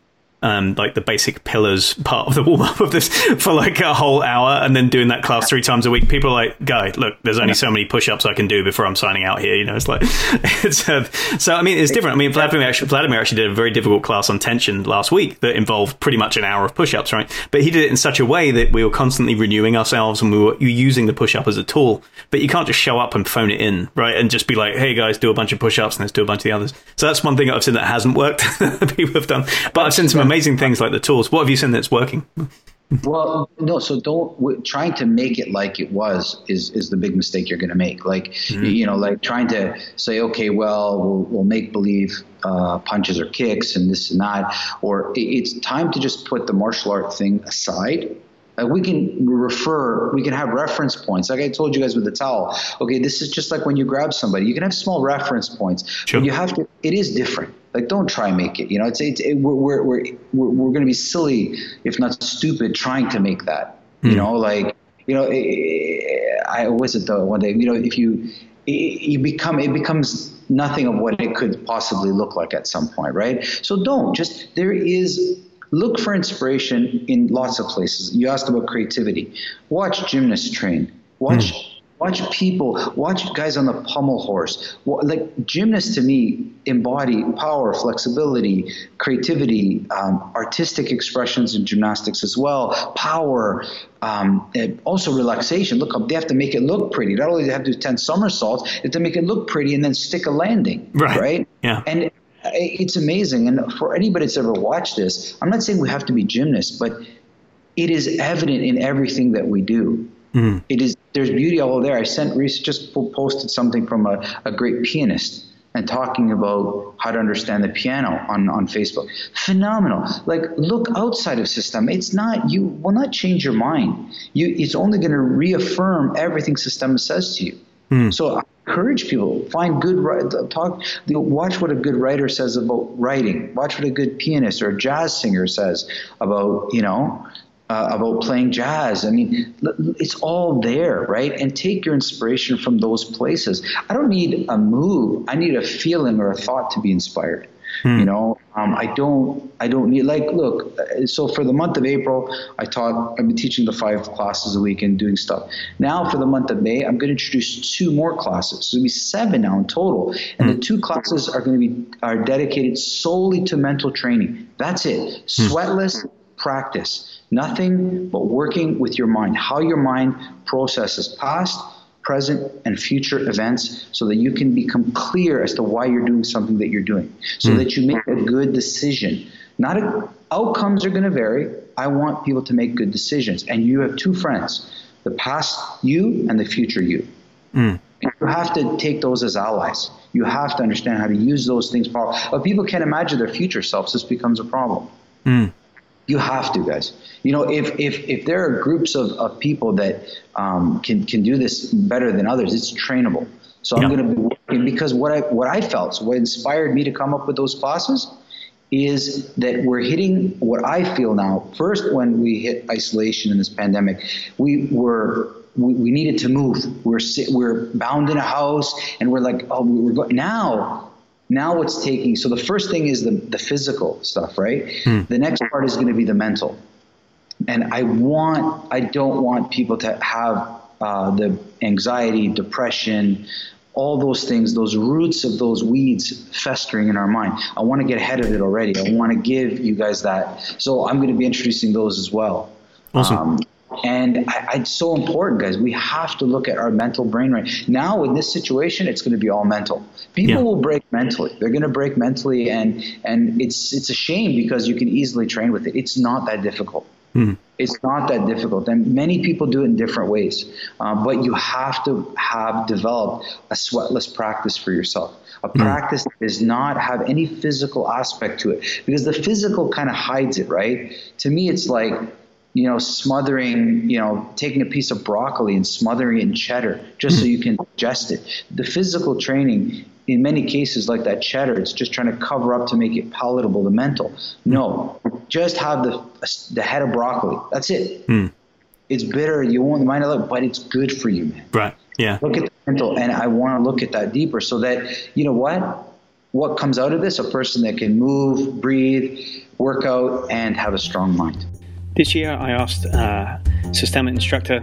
basic pillars part of the warm-up of this for like a whole hour and then doing that class 3 times a week. People are like, "Guy, look, there's only so many push-ups I can do before I'm signing out here." You know, it's like, so I mean, it's different. I mean, Vladimir actually did a very difficult class on tension last week that involved pretty much an hour of push-ups, right? But he did it in such a way that we were constantly renewing ourselves and you were using the push-up as a tool, but you can't just show up and phone it in, right? And just be like, "Hey guys, do a bunch of push-ups and let's do a bunch of the others." So that's one thing I've seen that hasn't worked that people have done, but I've seen some amazing things like the tools. What have you seen that's working? Well, no. So trying to make it like it was is the big mistake you're going to make. Like, you know, like trying to say, okay, well, we'll make believe punches or kicks and this and that. Or it's time to just put the martial art thing aside. We can have reference points. Like I told you guys with the towel. Okay, this is just like when you grab somebody. You can have small reference points. Sure. But it is different. Like, don't try and make it. You know, we're going to be silly, if not stupid, trying to make that. You know, like, you know, I was it though one day. You know, if it becomes nothing of what it could possibly look like at some point, right? So look for inspiration in lots of places. You asked about creativity. Watch gymnasts train. Watch people. Watch guys on the pommel horse. Like, gymnasts to me embody power, flexibility, creativity, artistic expressions in gymnastics as well, power, and also relaxation. Look, they have to make it look pretty. Not only do they have to do 10 somersaults, they have to make it look pretty and then stick a landing. Right? Yeah. And it's amazing. And for anybody that's ever watched this, I'm not saying we have to be gymnasts, but it is evident in everything that we do. It is. There's beauty all there. I just posted something from a great pianist and talking about how to understand the piano on Facebook. Phenomenal. Like, look outside of Systema. You will not change your mind. It's only going to reaffirm everything Systema says to you. So I encourage people, find good talk. Watch what a good writer says about writing. Watch what a good pianist or a jazz singer says about, you know, about playing jazz. I mean, it's all there, right? And take your inspiration from those places. I don't need a move. I need a feeling or a thought to be inspired. You know, I don't need, like, look, so for the month of April, I've been teaching the 5 classes a week and doing stuff. Now for the month of May, I'm going to introduce 2 more classes. So it'll be 7 now in total. And the 2 classes are going to are dedicated solely to mental training. That's it. Sweatless practice, nothing but working with your mind, how your mind processes past, present, and future events, so that you can become clear as to why you're doing something that you're doing, so that you make a good decision. Outcomes are going to vary. I want people to make good decisions. And you have 2 friends, the past you and the future you. And you have to take those as allies. You have to understand how to use those things. But people can't imagine their future selves. This becomes a problem. You have to, guys. You know, if there are groups of people that can do this better than others, it's trainable. So I'm going to be working, because what I felt, so what inspired me to come up with those classes, is that we're hitting what I feel now. First, when we hit isolation in this pandemic, we needed to move. We're bound in a house, and we're like, oh, we're going now. Now what's taking – so the first thing is the physical stuff, right? The next part is going to be the mental. And I don't want people to have the anxiety, depression, all those things, those roots of those weeds festering in our mind. I want to get ahead of it already. I want to give you guys that. So I'm going to be introducing those as well. Awesome. It's so important, guys. We have to look at our mental brain right now. In this situation, it's going to be all mental. People will break mentally. They're going to break mentally, and it's a shame, because you can easily train with it. It's not that difficult. It's not that difficult, and many people do it in different ways. But you have to have developed a sweatless practice for yourself. A practice that does not have any physical aspect to it, because the physical kind of hides it, right? To me, it's like, you know, smothering, you know, taking a piece of broccoli and smothering it in cheddar just so you can digest it. The physical training, in many cases, like that cheddar, it's just trying to cover up to make it palatable, the mental. No, just have the head of broccoli. That's it. it's bitter. You won't mind it, but it's good for you, man. Right. Yeah. Look at the mental, and I want to look at that deeper, so that you know what comes out of this, a person that can move, breathe, work out, and have a strong mind. This year, I asked Systema instructor,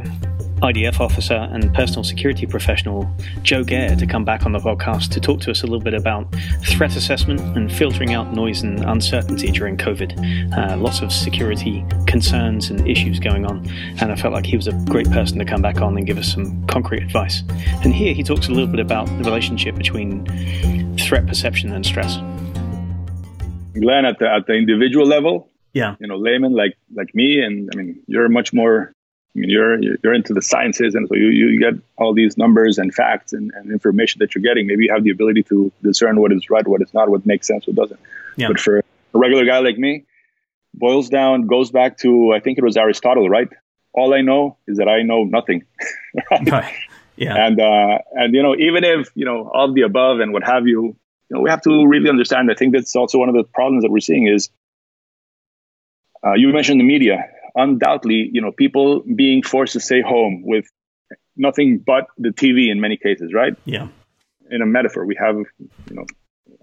IDF officer, and personal security professional Joe Gare to come back on the podcast to talk to us a little bit about threat assessment and filtering out noise and uncertainty during COVID. Lots of security concerns and issues going on, and I felt like he was a great person to come back on and give us some concrete advice. And here he talks a little bit about the relationship between threat perception and stress. Glenn, at the individual level, yeah, you know, layman like me, and I mean, you're much more. I mean, you're into the sciences, and so you get all these numbers and facts and information that you're getting. Maybe you have the ability to discern what is right, what is not, what makes sense, what doesn't. Yeah. But for a regular guy like me, boils down, goes back to, I think it was Aristotle, right? All I know is that I know nothing. Right? Right. Yeah. And you know, even if you know all of the above and what have you, you know, we have to really understand. I think that's also one of the problems that we're seeing is. You mentioned the media. Undoubtedly, you know, people being forced to stay home with nothing but the TV in many cases, right? Yeah. In a metaphor, we have, you know,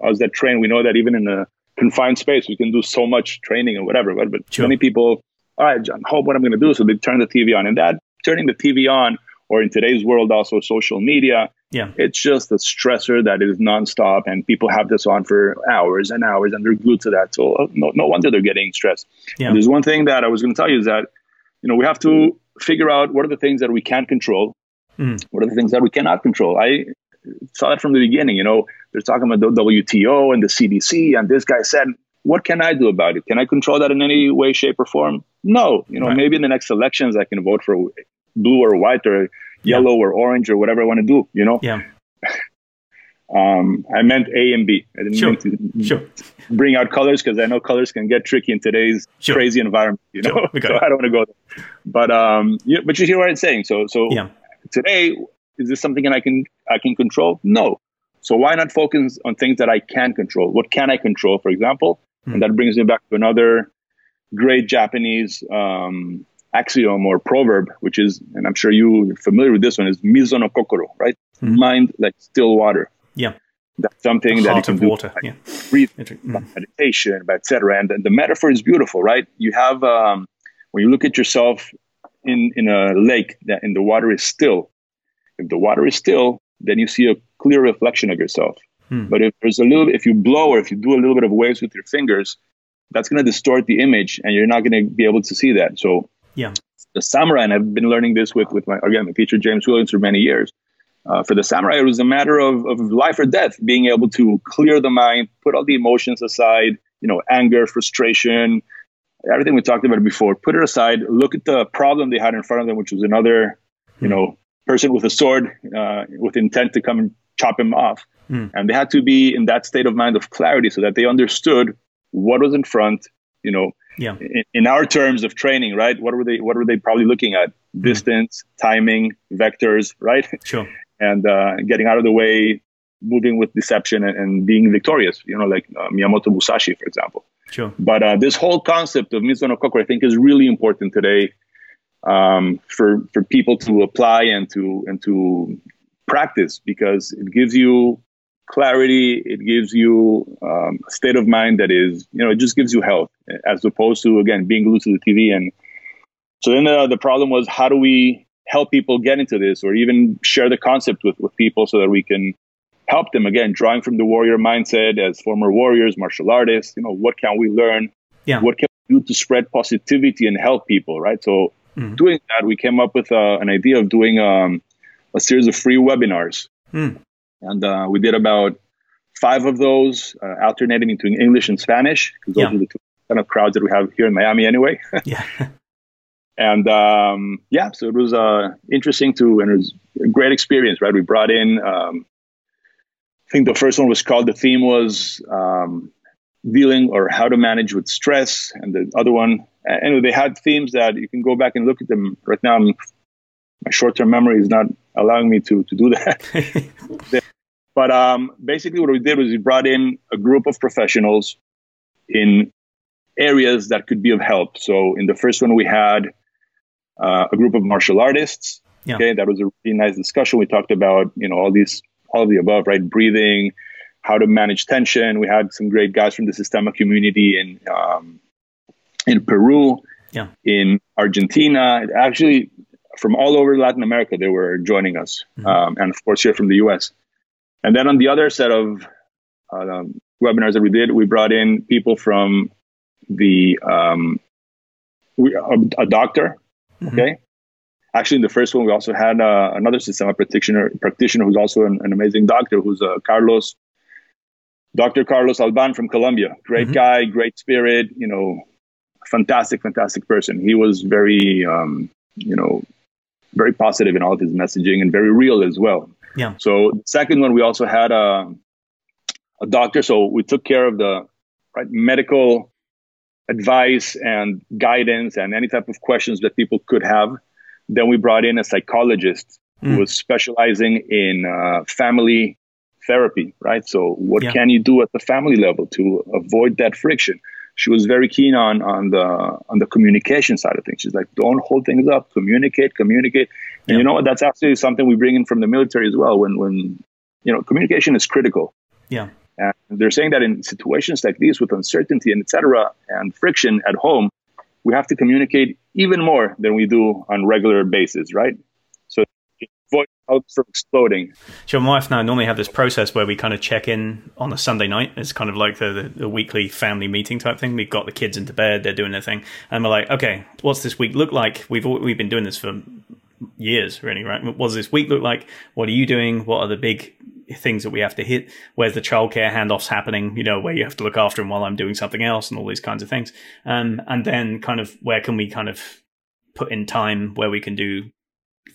us that train, we know that even in a confined space, we can do so much training or whatever, right? But sure. Many people, all right, John, hope what I'm going to do. So they turn the TV on. And that turning the TV on, or in today's world, also social media, yeah, it's just a stressor that is nonstop. And people have this on for hours and hours, and they're glued to that. So no wonder they're getting stressed. Yeah. There's one thing that I was going to tell you is that, you know, we have to figure out what are the things that we can control, what are the things that we cannot control. I saw that from the beginning. You know, they're talking about the WTO and the CDC, and this guy said, what can I do about it? Can I control that in any way, shape, or form? No. You know, right. Maybe in the next elections, I can vote for blue or white or yellow or orange or whatever I want to do, you know? Yeah. I meant A and B. I didn't mean to bring out colors, because I know colors can get tricky in today's crazy environment, you know? Okay. So I don't want to go there. But you hear what I'm saying. So yeah. Today, is this something that I can control? No. So why not focus on things that I can control? What can I control, for example? And that brings me back to another great Japanese axiom or proverb, which is, and I'm sure you're familiar with this one, is mizo no kokoro, right? Mind like still water. Yeah. That's something that you can do water. By breathing, by meditation, by et cetera. And the metaphor is beautiful, right? You have, when you look at yourself in a lake and the water is still, if the water is still, then you see a clear reflection of yourself. But if there's if you blow or if you do a little bit of waves with your fingers, that's going to distort the image and you're not going to be able to see that. So yeah, the samurai, and I've been learning this with my teacher, James Williams, for many years. For the samurai, it was a matter of life or death, being able to clear the mind, put all the emotions aside, you know, anger, frustration, everything we talked about before, put it aside, look at the problem they had in front of them, which was another, you know, person with a sword with intent to come and chop him off. And they had to be in that state of mind of clarity so that they understood what was in front, you know. Yeah. In our terms of training, right? What were they probably looking at? Distance, timing, vectors, right? Sure. And getting out of the way, moving with deception, and being victorious. You know, like Miyamoto Musashi, for example. Sure. But this whole concept of mizo no kokoro, I think, is really important today for people to apply and to practice, because it gives you clarity, it gives you a state of mind that is, you know, it just gives you health, as opposed to, again, being glued to the TV. And so then the problem was, how do we help people get into this, or even share the concept with people so that we can help them, again, drawing from the warrior mindset as former warriors, martial artists, you know, what can we learn? Yeah. What can we do to spread positivity and help people, right? So doing that, we came up with an idea of doing a series of free webinars. And we did about 5 of those, alternating between English and Spanish, because those are the 2 kind of crowds that we have here in Miami anyway. Yeah. And so it was interesting too, and it was a great experience, right? We brought in, I think the first one was called, the theme was dealing or how to manage with stress. And the other one, anyway, they had themes that you can go back and look at them. Right now, my short-term memory is not allowing me to do that. But basically what we did was we brought in a group of professionals in areas that could be of help. So in the first one, we had a group of martial artists. Yeah. Okay, that was a really nice discussion. We talked about, you know, all of the above, right? Breathing, how to manage tension. We had some great guys from the Sistema community in Peru, yeah, in Argentina. Actually, from all over Latin America, they were joining us. Mm-hmm. And of course, here from the U.S. And then on the other set of webinars that we did, we brought in people from the a doctor. Mm-hmm. Okay. Actually, in the first one, we also had another Sistema practitioner who's also an amazing doctor, who's Dr. Carlos Alban from Colombia. Great mm-hmm. guy, great spirit, you know, fantastic, fantastic person. He was very, you know, very positive in all of his messaging and very real as well. Yeah. So the second one, we also had a doctor. So we took care of the medical advice and guidance and any type of questions that people could have. Then we brought in a psychologist who was specializing in family therapy, right? So what yeah. can you do at the family level to avoid that friction? She was very keen on the communication side of things. She's like, don't hold things up, communicate. And yeah. you know what? That's absolutely something we bring in from the military as well. When you know, communication is critical. Yeah. And they're saying that in situations like these with uncertainty and et cetera, and friction at home, we have to communicate even more than we do on regular basis, right? So avoid from exploding. So my wife and I normally have this process where we kind of check in on a Sunday night. It's kind of like the weekly family meeting type thing. We've got the kids into bed, they're doing their thing. And we're like, okay, what's this week look like? We've been doing this for years, really, right? What's this week look like? What are you doing? What are the big things that we have to hit? Where's the childcare handoffs happening, you know, where you have to look after them while I'm doing something else and all these kinds of things. And then kind of where can we kind of put in time where we can do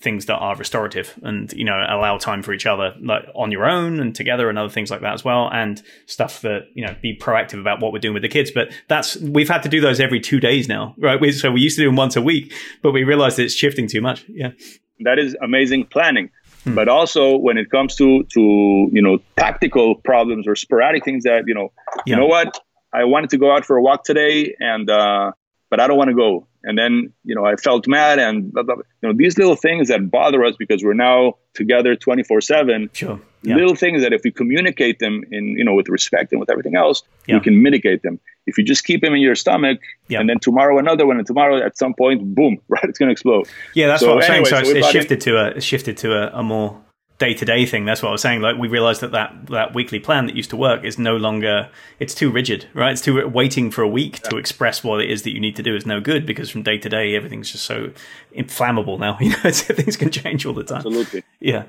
things that are restorative and, you know, allow time for each other, like on your own and together and other things like that as well. And stuff that, you know, be proactive about what we're doing with the kids. But we've had to do those every 2 days now, right? So we used to do them once a week, but we realized it's shifting too much. Yeah. That is amazing planning. But also when it comes to you know, tactical problems or sporadic things that, you know, yeah. you know what, I wanted to go out for a walk today and but I don't want to go. And then, you know, I felt mad and blah, blah, blah. You know, these little things that bother us because we're now together 24/7. Sure. Yeah. Little things that if we communicate them in, you know, with respect and with everything else, yeah. you can mitigate them. If you just keep them in your stomach, yeah. and then tomorrow another one, and tomorrow at some point, boom, right? It's going to explode. Yeah, that's what I'm saying. So it shifted to a more day-to-day thing. That's what I was saying. Like, we realized that weekly plan that used to work is no longer, it's too rigid, right? It's too, waiting for a week yeah. to express what it is that you need to do is no good, because from day to day, everything's just so inflammable now. You know, things can change all the time. Absolutely. Yeah.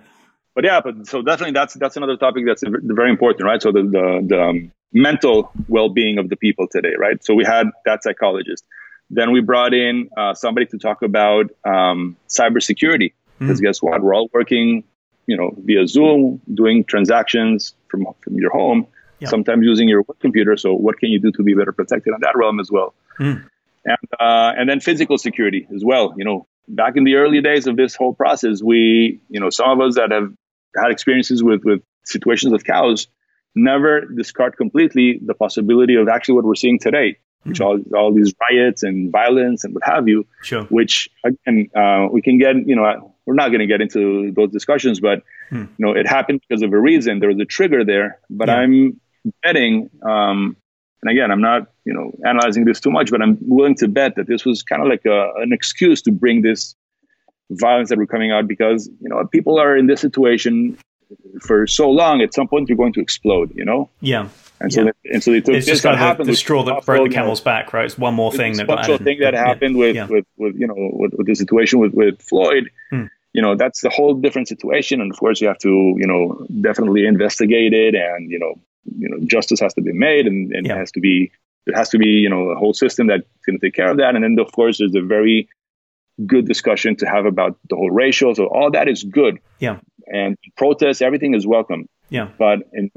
But yeah, so definitely that's another topic that's very important, right? So the mental well-being of the people today, right? So we had that psychologist. Then we brought in somebody to talk about cybersecurity, because guess what? We're all working, you know, via Zoom, doing transactions from your home, yeah. sometimes using your work computer. So what can you do to be better protected on that realm as well? And then physical security as well. You know, back in the early days of this whole process, we, you know, some of us that have had experiences with situations with cows, never discard completely the possibility of actually what we're seeing today, which all these riots and violence and what have you, sure. which again, we can get, you know, we're not going to get into those discussions, but you know, it happened because of a reason. There was a trigger there, but yeah. I'm betting, and again, I'm not, you know, analyzing this too much, but I'm willing to bet that this was kind of like an excuse to bring this violence that we're coming out, because, you know, people are in this situation for so long, at some point you're going to explode, you know? Yeah. And so they took this that happened. The straw that broke the camel's back, right? It's one more thing that got added. Thing that happened with you know, with the situation with Floyd, you know, that's the whole different situation. And of course you have to, you know, definitely investigate it, and, you know, justice has to be made, and yeah. it has to be, you know, a whole system that's going to take care of that. And then of course there's a very good discussion to have about the whole racial. So all that is good. Yeah. And protests, everything is welcome. Yeah. But in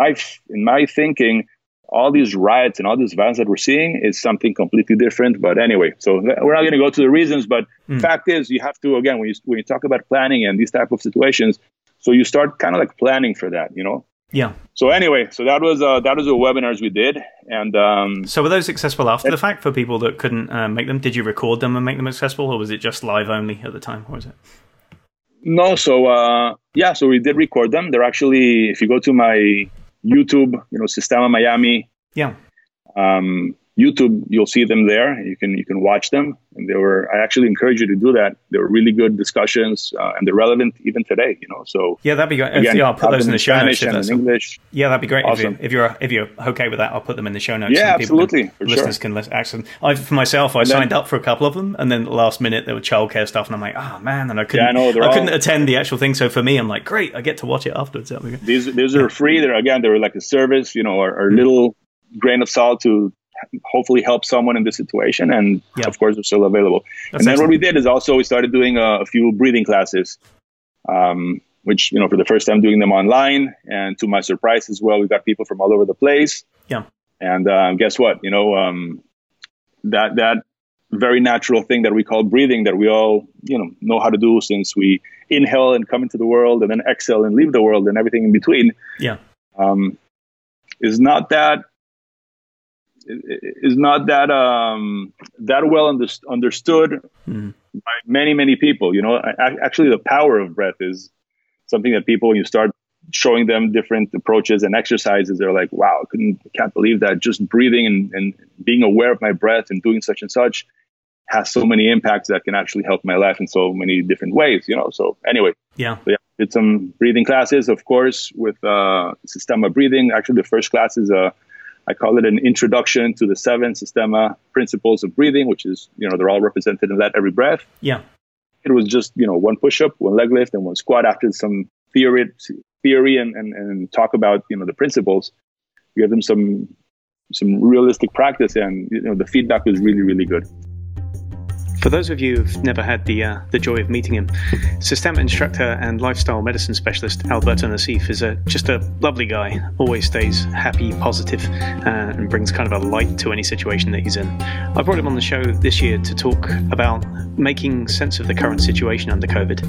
my thinking, all these riots and all this violence that we're seeing is something completely different. But anyway, so we're not going to go to the reasons. But fact is, you have to, again, when you talk about planning and these type of situations, so you start kind of like planning for that, you know? Yeah. So anyway, so that was the webinars we did, and so were those accessible after the fact for people that couldn't make them? Did you record them and make them accessible, or was it just live only at the time? Or was it? No, so so we did record them. They're actually, if you go to my YouTube, Sistema Miami, YouTube, you'll see them there. You can watch them, and I actually encourage you to do that. They were really good discussions, and they're relevant even today. So yeah, that'd be great. Again, I'll put those in the show notes. And in English. Yeah, that'd be great. Awesome. If you're okay with that, I'll put them in the show notes. Yeah, and absolutely. Listeners can access them. For myself, I signed up for a couple of them, and then at the last minute there were childcare stuff, and I'm like, oh man, and I couldn't attend the actual thing. So for me, I'm like, great, I get to watch it afterwards. That'd be good. These are free. They were like a service, or little grain of salt to hopefully help someone in this situation, and of course they're still available. That's excellent. What we did is also we started doing a few breathing classes, which for the first time doing them online, and to my surprise as well, we got people from all over the place. And guess what, that very natural thing that we call breathing, that we all know how to do since we inhale and come into the world, and then exhale and leave the world, and everything in between, is not that that well understood by many people. Actually, the power of breath is something that people, when you start showing them different approaches and exercises, they're like, wow, I can't believe that just breathing and being aware of my breath and doing such and such has so many impacts that can actually help my life in so many different ways. So anyway, did some breathing classes, of course, with Systema breathing. Actually, the first class is I call it an introduction to the 7 Systema principles of breathing, which is, they're all represented in Let Every Breath. Yeah. It was just, 1 push-up, 1 leg lift, and 1 squat after some theory and talk about, the principles. We gave them some realistic practice, and, the feedback was really, really good. For those of you who've never had the joy of meeting him, Systema instructor and lifestyle medicine specialist Alberto Nassif is just a lovely guy, always stays happy, positive, and brings kind of a light to any situation that he's in. I brought him on the show this year to talk about making sense of the current situation under COVID,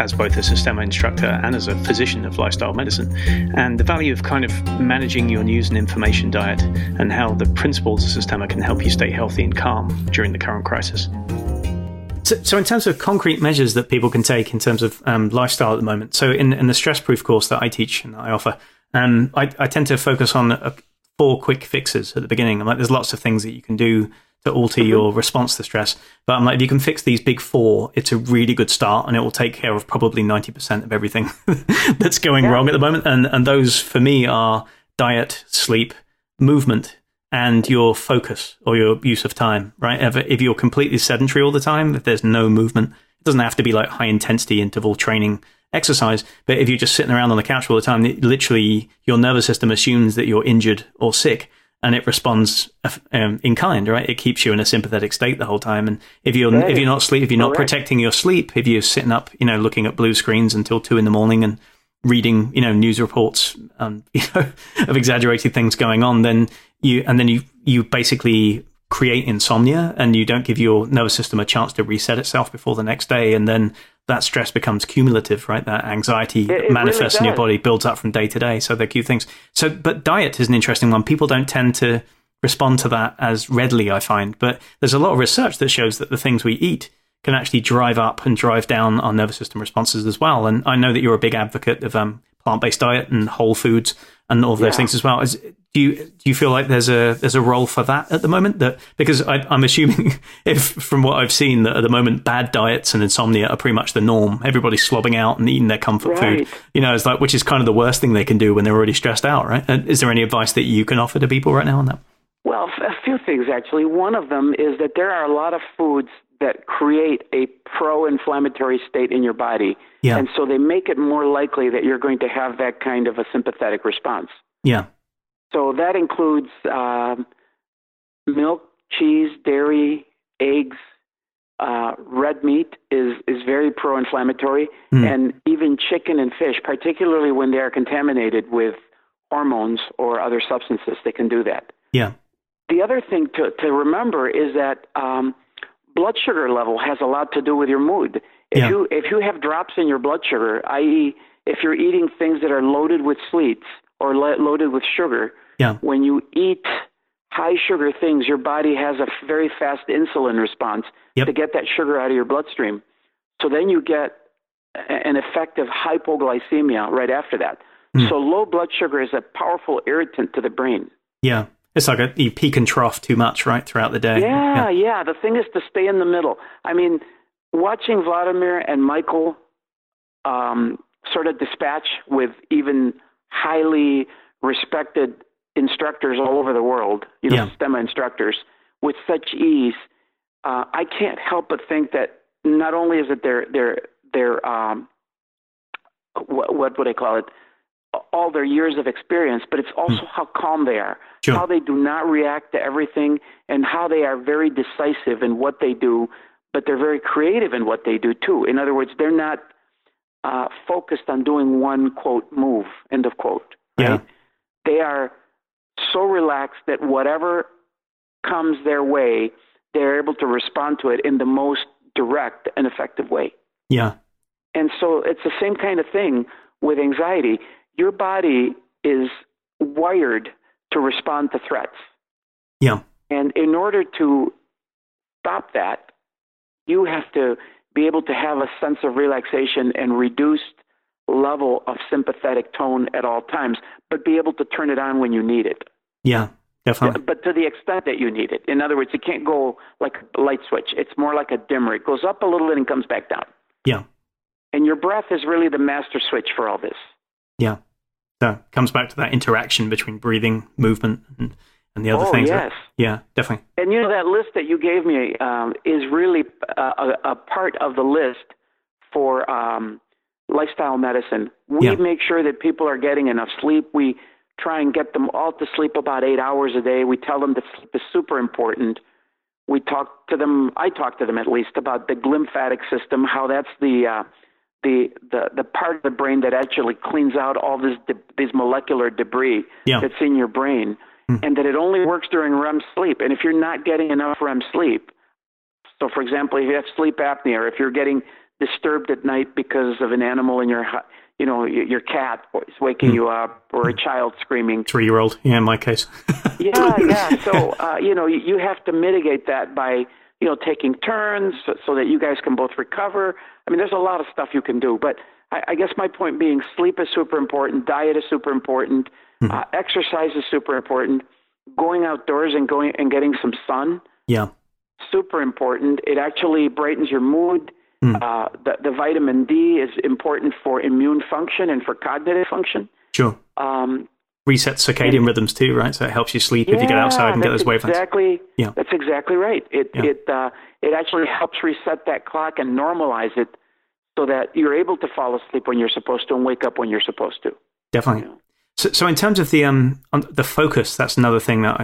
as both a Systema instructor and as a physician of lifestyle medicine, and the value of kind of managing your news and information diet, and how the principles of Systema can help you stay healthy and calm during the current crisis. So in terms of concrete measures that people can take in terms of lifestyle at the moment, so in the stress-proof course that I teach and that I offer, I tend to focus on 4 quick fixes at the beginning. I'm like, there's lots of things that you can do to alter your response to stress, but I'm like, if you can fix these big 4, it's a really good start, and it will take care of probably 90% of everything that's going wrong at the moment. And those for me are diet, sleep, movement, and your focus or your use of time, right? If you're completely sedentary all the time, if there's no movement, it doesn't have to be like high intensity interval training exercise, but if you're just sitting around on the couch all the time, literally your nervous system assumes that you're injured or sick, and it responds in kind, right? It keeps you in a sympathetic state the whole time. And if you're not protecting your sleep, if you're sitting up, looking at blue screens until 2 in the morning and reading, news reports of exaggerated things going on, then you basically create insomnia, and you don't give your nervous system a chance to reset itself before the next day, and then that stress becomes cumulative, right? That anxiety manifests really in your body, builds up from day to day. So they're cute things. So, but diet is an interesting one. People don't tend to respond to that as readily, I find. But there's a lot of research that shows that the things we eat can actually drive up and drive down our nervous system responses as well. And I know that you're a big advocate of plant-based diet and whole foods and all of those things as well. Do you feel like there's a role for that at the moment? That because I'm assuming, if from what I've seen, that at the moment bad diets and insomnia are pretty much the norm. Everybody's slobbing out and eating their comfort food. It's like, which is kind of the worst thing they can do when they're already stressed out, right? And is there any advice that you can offer to people right now on that? Well, a few things actually. One of them is that there are a lot of foods that create a pro-inflammatory state in your body. Yeah. And so they make it more likely that you're going to have that kind of a sympathetic response. Yeah. So that includes milk, cheese, dairy, eggs, red meat is very pro-inflammatory, and even chicken and fish, particularly when they are contaminated with hormones or other substances, they can do that. Yeah. The other thing to remember is that blood sugar level has a lot to do with your mood. If you have drops in your blood sugar, i.e., if you're eating things that are loaded with sweets or loaded with sugar, when you eat high sugar things, your body has a very fast insulin response to get that sugar out of your bloodstream. So then you get an effect of hypoglycemia right after that. So low blood sugar is a powerful irritant to the brain. Yeah. It's like you peak and trough too much, right, throughout the day. Yeah. The thing is to stay in the middle. I mean, watching Vladimir and Michael sort of dispatch with even highly respected instructors all over the world, you know, Sistema instructors, with such ease, I can't help but think that not only is it their what would I call it, all their years of experience, but it's also how calm they are, how they do not react to everything, and how they are very decisive in what they do, but they're very creative in what they do too. In other words, they're not focused on doing one, quote, move, end of quote. Right? They are so relaxed that whatever comes their way, they're able to respond to it in the most direct and effective way. Yeah. And so it's the same kind of thing with anxiety. Your body is wired to respond to threats. Yeah. And in order to stop that, you have to be able to have a sense of relaxation and reduced level of sympathetic tone at all times, but be able to turn it on when you need it. Yeah, definitely. But to the extent that you need it. In other words, it can't go like a light switch. It's more like a dimmer. It goes up a little bit and comes back down. Yeah. And your breath is really the master switch for all this. Yeah. So it comes back to that interaction between breathing, movement, and the other things. Yes. Yeah, definitely. And you know, that list that you gave me is really a part of the list for lifestyle medicine. We make sure that people are getting enough sleep. We try and get them all to sleep about 8 hours a day. We tell them that sleep is super important. We talk to them, I talk to them at least, about the glymphatic system, how that's the part of the brain that actually cleans out all this these molecular debris that's in your brain, and that it only works during REM sleep. And if you're not getting enough REM sleep, so for example, if you have sleep apnea, or if you're getting disturbed at night because of an animal in your, you know, your cat is waking you up, or a child screaming, 3-year-old, in my case. So you know, you have to mitigate that by, you know, taking turns so that you guys can both recover. I mean, there's a lot of stuff you can do, but I guess my point being, sleep is super important, diet is super important, exercise is super important, going outdoors and going and getting some sun, super important. It actually brightens your mood. The vitamin D is important for immune function and for cognitive function. Resets circadian rhythms too, right? So it helps you sleep if you get outside and get those wavelengths. That's exactly right. It actually helps reset that clock and normalize it so that you're able to fall asleep when you're supposed to and wake up when you're supposed to. Definitely. You know? So in terms of the focus, that's another thing that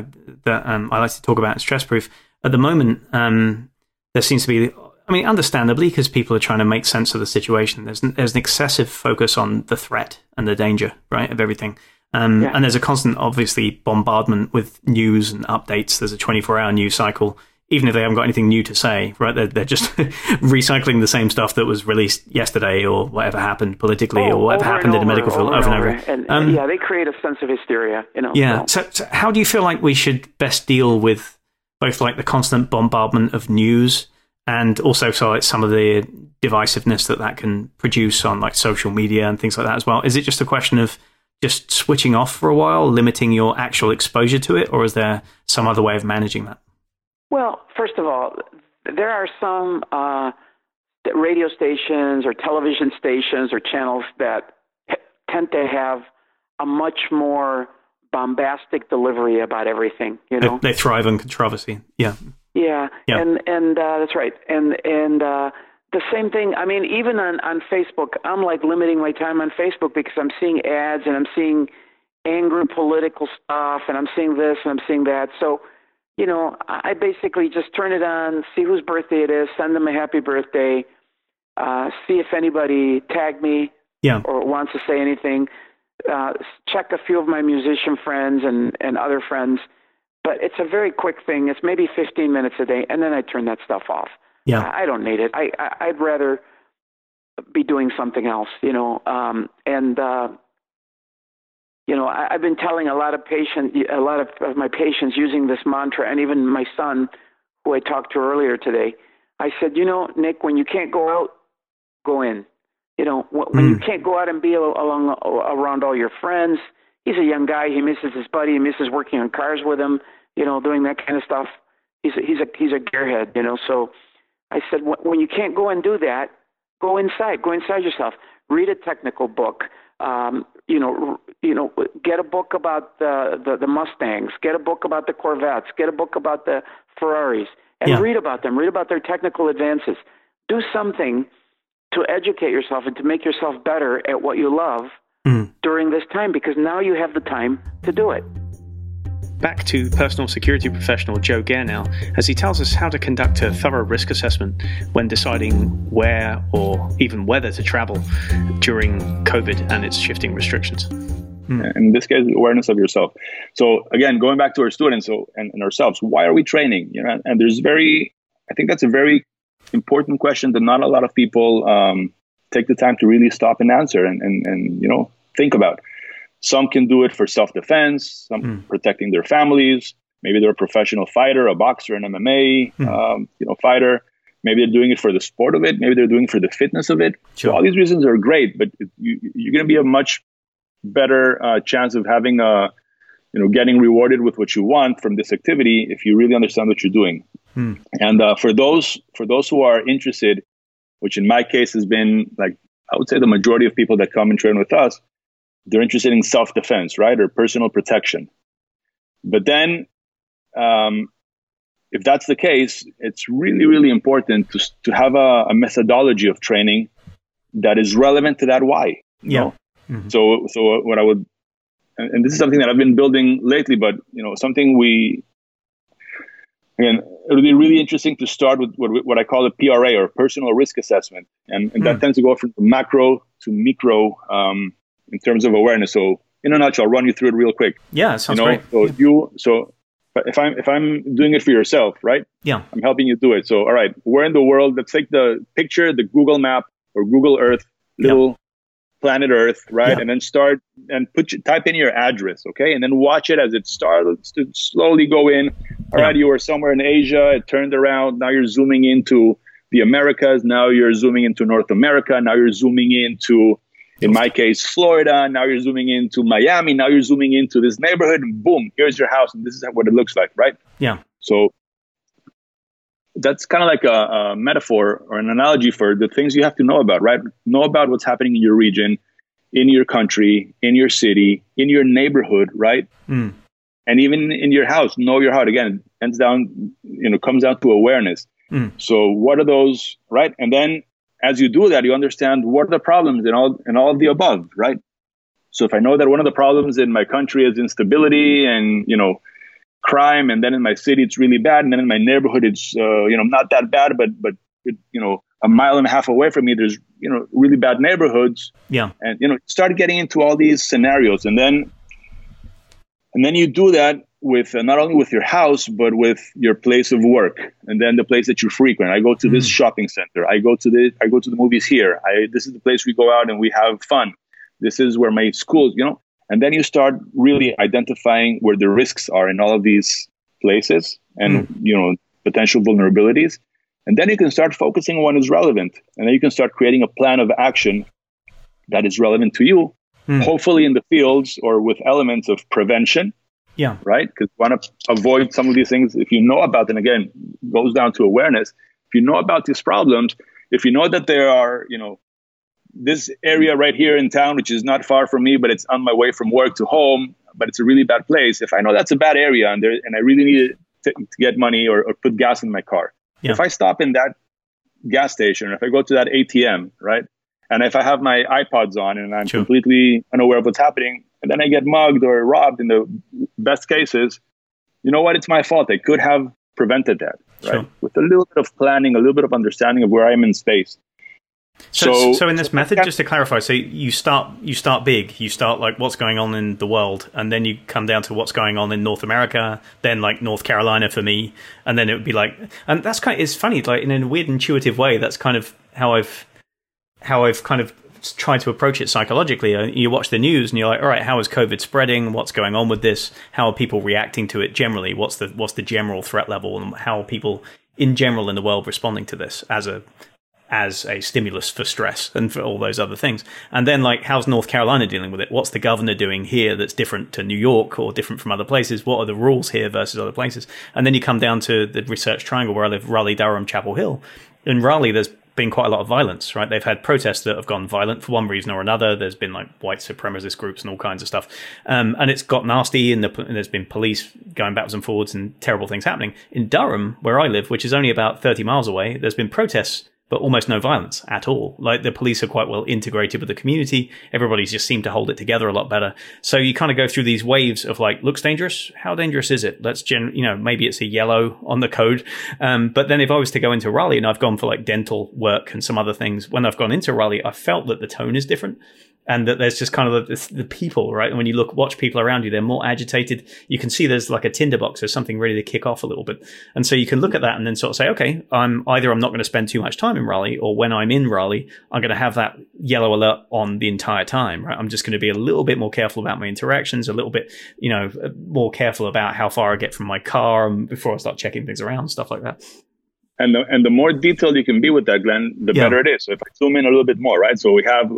I like to talk about in Stress Proof. At the moment, there seems to be, I mean, understandably, because people are trying to make sense of the situation, there's an excessive focus on the threat and the danger, right, of everything. And there's a constant, obviously, bombardment with news and updates. There's a 24-hour news cycle, even if they haven't got anything new to say, right? They're just recycling the same stuff that was released yesterday, or whatever happened politically, or whatever happened in the medical field, over and over. And they create a sense of hysteria, you know. Yeah. So how do you feel like we should best deal with both, like, the constant bombardment of news and also, so, like, some of the divisiveness that can produce on, like, social media and things like that as well? Is it just a question of just switching off for a while, limiting your actual exposure to it, or is there some other way of managing that? Well, first of all, there are some radio stations or television stations or channels that tend to have a much more bombastic delivery about everything. You know, they thrive on controversy. Yeah. And that's right. And the same thing, I mean, even on Facebook, I'm like limiting my time on Facebook because I'm seeing ads and I'm seeing angry political stuff and I'm seeing this and I'm seeing that. So, you know, I basically just turn it on, see whose birthday it is, send them a happy birthday, see if anybody tagged me or wants to say anything, check a few of my musician friends and other friends. But it's a very quick thing. It's maybe 15 minutes a day, and then I turn that stuff off. Yeah, I don't need it. I'd rather be doing something else, you know. You know, I've been telling a lot of my patients using this mantra, and even my son, who I talked to earlier today. I said, you know, Nick, when you can't go out, go in. You know, when you can't go out and be around all your friends. He's a young guy. He misses his buddy. He misses working on cars with him. You know, doing that kind of stuff. He's a gearhead. You know, so I said, when you can't go and do that, go inside. Go inside yourself. Read a technical book. You know, get a book about the Mustangs. Get a book about the Corvettes. Get a book about the Ferraris, and read about them. Read about their technical advances. Do something to educate yourself and to make yourself better at what you love during this time, because now you have the time to do it. Back to personal security professional Joe Gare now, as he tells us how to conduct a thorough risk assessment when deciding where or even whether to travel during COVID and its shifting restrictions. In this case, awareness of yourself. So again, going back to our students and ourselves, why are we training? You know, and there's I think that's a very important question that not a lot of people take the time to really stop and answer and you know, think about. Some can do it for self-defense, some protecting their families. Maybe they're a professional fighter, a boxer, an MMA fighter. Maybe they're doing it for the sport of it. Maybe they're doing it for the fitness of it. Sure. So all these reasons are great, but you're going to be a much better chance of having getting rewarded with what you want from this activity if you really understand what you're doing. And for those who are interested, which in my case has been, like, I would say the majority of people that come and train with us, they're interested in self-defense, right? Or personal protection. But then, if that's the case, it's really, really important to have a methodology of training that is relevant to that why. You know? Mm-hmm. So what I would, and this is something that I've been building lately, but, you know, something we... Again, it would be really interesting to start with what I call a PRA, or personal risk assessment. And that tends to go from macro to micro in terms of awareness. So in a nutshell, I'll run you through it real quick. Yeah, sounds great. So if I'm doing it for yourself, right? Yeah. I'm helping you do it. So, all right, where in the world, let's take the picture, the Google map or Google Earth, planet Earth, right? Yeah. And then start and type in your address, okay? And then watch it as it starts to slowly go in. All right, you were somewhere in Asia, it turned around, now you're zooming into the Americas, now you're zooming into North America, now you're zooming into, in my case, Florida, now you're zooming into Miami, now you're zooming into this neighborhood, and boom, here's your house, and this is what it looks like, right? Yeah. So that's kind of like a metaphor or an analogy for the things you have to know about, right? Know about what's happening in your region, in your country, in your city, in your neighborhood, right? Mm. And even in your house, know your heart. Again, comes down to awareness. Mm. So what are those, right? And then as you do that, you understand what are the problems in all of the above, right? So if I know that one of the problems in my country is instability and, you know, crime, and then in my city it's really bad, and then in my neighborhood it's not that bad, but a mile and a half away from me there's really bad neighborhoods, and start getting into all these scenarios, and then you do that with not only with your house but with your place of work, and then the place that you frequent. I go to this shopping center, I go to the movies here, this is the place we go out and we have fun, this is where my school, And then you start really identifying where the risks are in all of these places and, potential vulnerabilities. And then you can start focusing on what is relevant. And then you can start creating a plan of action that is relevant to you, hopefully in the fields or with elements of prevention. Yeah. Right? Because you want to avoid some of these things. If you know about them, again, it goes down to awareness. If you know about these problems, if you know that there are, this area right here in town, which is not far from me, but it's on my way from work to home, but it's a really bad place. If I know that's a bad area and I really need to get money or put gas in my car, if I stop in that gas station, or if I go to that ATM, right? And if I have my iPods on and I'm completely unaware of what's happening, and then I get mugged or robbed in the best cases, you know what? It's my fault. I could have prevented that, right? Sure. With a little bit of planning, a little bit of understanding of where I am in space. So in this method, just to clarify, so you start big, you start like what's going on in the world, and then you come down to what's going on in North America, then like North Carolina for me, and then it would be like, and that's kind of, it's funny, like in a weird intuitive way, that's kind of how I've how I've kind of tried to approach it psychologically. You watch the news and you're like, all right, how is COVID spreading? What's going on with this? How are people reacting to it generally? What's the general threat level, and how are people in general in the world responding to this as a stimulus for stress and for all those other things? And then, like, how's North Carolina dealing with it? What's the governor doing here that's different to New York or different from other places? What are the rules here versus other places? And then you come down to the Research Triangle where I live, Raleigh, Durham, Chapel Hill. In Raleigh, there's been quite a lot of violence, right? They've had protests that have gone violent for one reason or another. There's been like white supremacist groups and all kinds of stuff. And it's got nasty, and there's been police going backwards and forwards and terrible things happening. In Durham, where I live, which is only about 30 miles away, there's been protests, but almost no violence at all. Like, the police are quite well integrated with the community. Everybody's just seemed to hold it together a lot better. So you kind of go through these waves of like, looks dangerous. How dangerous is it? Let's maybe it's a yellow on the code. But then if I was to go into Raleigh, and I've gone for like dental work and some other things, when I've gone into Raleigh, I felt that the tone is different. And that there's just kind of the people, right? And when you watch people around you, they're more agitated. You can see there's like a tinderbox. There's something ready to kick off a little bit. And so you can look at that and then sort of say, okay, I'm not going to spend too much time in Raleigh, or when I'm in Raleigh, I'm going to have that yellow alert on the entire time, right? I'm just going to be a little bit more careful about my interactions, a little bit, more careful about how far I get from my car and before I start checking things around, stuff like that. And the more detailed you can be with that, Glenn, the better it is. So if I zoom in a little bit more, right? So we have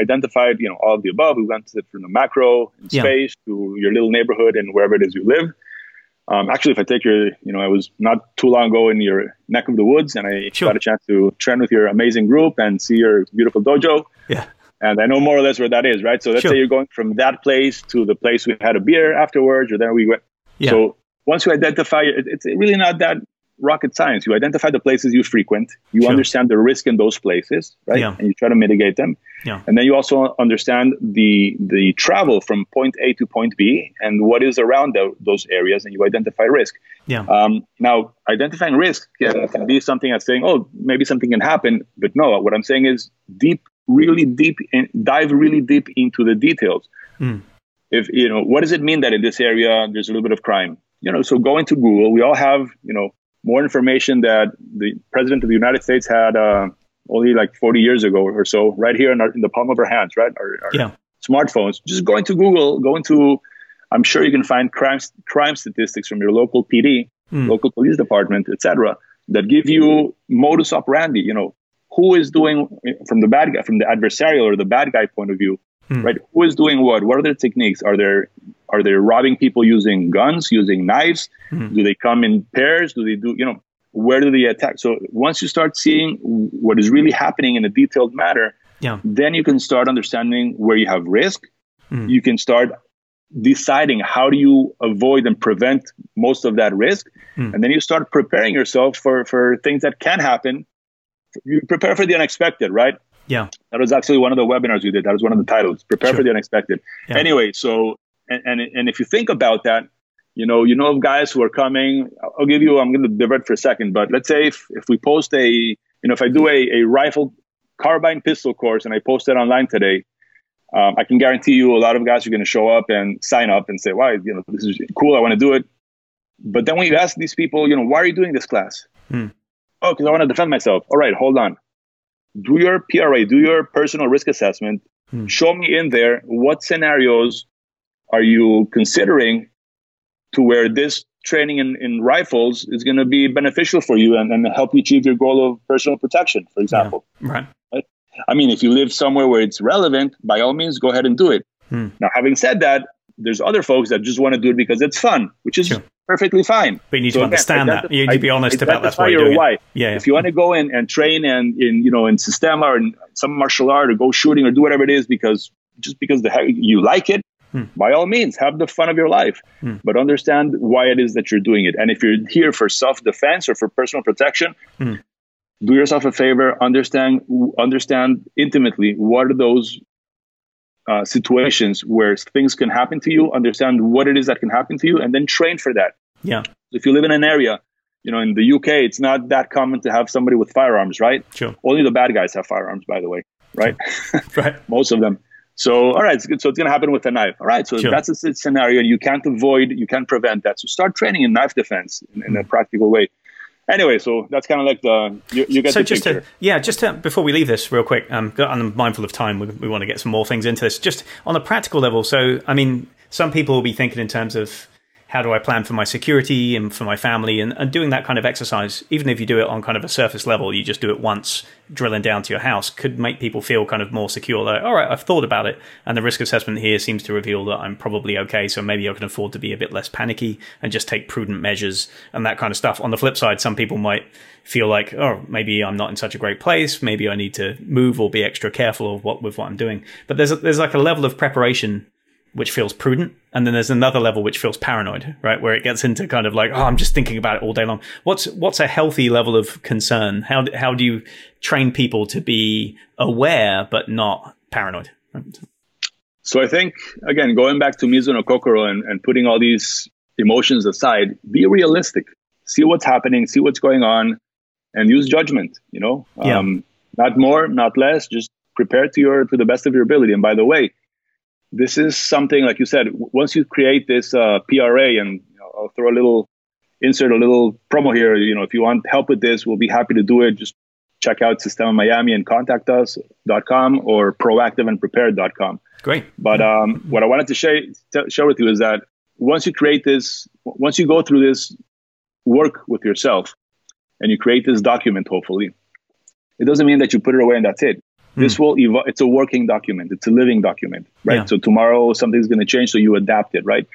identified, all of the above. We went from the macro in space to your little neighborhood and wherever it is you live. Actually, if I take your, I was not too long ago in your neck of the woods, and I got a chance to train with your amazing group and see your beautiful dojo. Yeah. And I know more or less where that is, right? So let's say you're going from that place to the place we had a beer afterwards, or then we went. Yeah. So once you identify, it's really not that rocket science. You identify the places you frequent, you understand the risk in those places, right? Yeah. And you try to mitigate them. Yeah. And then you also understand the travel from point A to point B and what is around those areas, and you identify risk. Yeah. Now, identifying risk can be something as saying, oh, maybe something can happen. But no, what I'm saying is dive really deep into the details. Mm. If, what does it mean that in this area there's a little bit of crime? So go into Google. We all have, more information that the President of the United States had only like 40 years ago or so, right here in the palm of our hands, right? Our smartphones. Just go into Google, I'm sure you can find crime statistics from your local PD, local police department, etc., that give you modus operandi, who is doing from the adversarial or the bad guy point of view, right? Who is doing what? What are their techniques? Are they robbing people using guns, using knives? Mm-hmm. Do they come in pairs? Do they do, where do they attack? So once you start seeing what is really happening in a detailed manner, then you can start understanding where you have risk. Mm-hmm. You can start deciding how do you avoid and prevent most of that risk. Mm-hmm. And then you start preparing yourself for things that can happen. You prepare for the unexpected, right? Yeah. That was actually one of the webinars we did. That was one of the titles, Prepare for the Unexpected. Yeah. Anyway, so... And if you think about that, of guys who are coming, I'm going to divert for a second, but let's say if we post if I do a rifle carbine pistol course and I post it online today, I can guarantee you a lot of guys are going to show up and sign up and say, wow, this is cool. I want to do it. But then when you ask these people, why are you doing this class? Oh, because I want to defend myself. All right, hold on. Do your PRA, do your personal risk assessment. Show me in there what scenarios are you considering to where this training in rifles is going to be beneficial for you and help you achieve your goal of personal protection, for example? Yeah, right. I mean, if you live somewhere where it's relevant, by all means, go ahead and do it. Now, having said that, there's other folks that just want to do it because it's fun, which is perfectly fine. But you need to understand that. You need to be honest about that's why you're doing it. Yeah, if you want to go and train in Sistema or in some martial art or go shooting or do whatever it is because you like it, by all means, have the fun of your life, but understand why it is that you're doing it. And if you're here for self-defense or for personal protection, do yourself a favor, understand intimately what are those situations where things can happen to you, understand what it is that can happen to you, and then train for that. Yeah. If you live in an area, in the UK, it's not that common to have somebody with firearms, right? Sure. Only the bad guys have firearms, by the way, right? Sure. Right. Most of them. So, all right, it's good. So it's going to happen with a knife. All right, so that's a scenario. You can't prevent that. So start training in knife defense in a practical way. anyway, so that's kind of like you get so the just picture. Just to, before we leave this real quick, I'm mindful of time. We want to get some more things into this. Just on a practical level, so, I mean, some people will be thinking in terms of how do I plan for my security and for my family, and doing that kind of exercise, even if you do it on kind of a surface level, you just do it once, drilling down to your house, could make people feel kind of more secure. Like, all right, I've thought about it, and the risk assessment here seems to reveal that I'm probably okay, so maybe I can afford to be a bit less panicky and just take prudent measures and that kind of stuff. On the flip side, some people might feel like, oh, maybe I'm not in such a great place, maybe I need to move or be extra careful of what I'm doing. But there's like a level of preparation which feels prudent, and then there's another level which feels paranoid, right? Where it gets into kind of like, oh, I'm just thinking about it all day long. What's a healthy level of concern? How do you train people to be aware but not paranoid? So I think, again, going back to Mizuno Kokoro and putting all these emotions aside, be realistic. See what's happening, see what's going on, and use judgment, you know? Yeah. Not more, not less, just prepare to the best of your ability. And by the way, this is something, like you said, once you create this PRA, and I'll insert a little promo here, if you want help with this, we'll be happy to do it. Just check out Sistema Miami and contact us.com or proactiveandprepared.com. Great. But what I wanted to share with you is that once you go through this work with yourself and you create this document, hopefully, it doesn't mean that you put it away and that's it. This will evolve. It's a working document. It's a living document, right? Yeah. So tomorrow something's going to change, so you adapt it, right?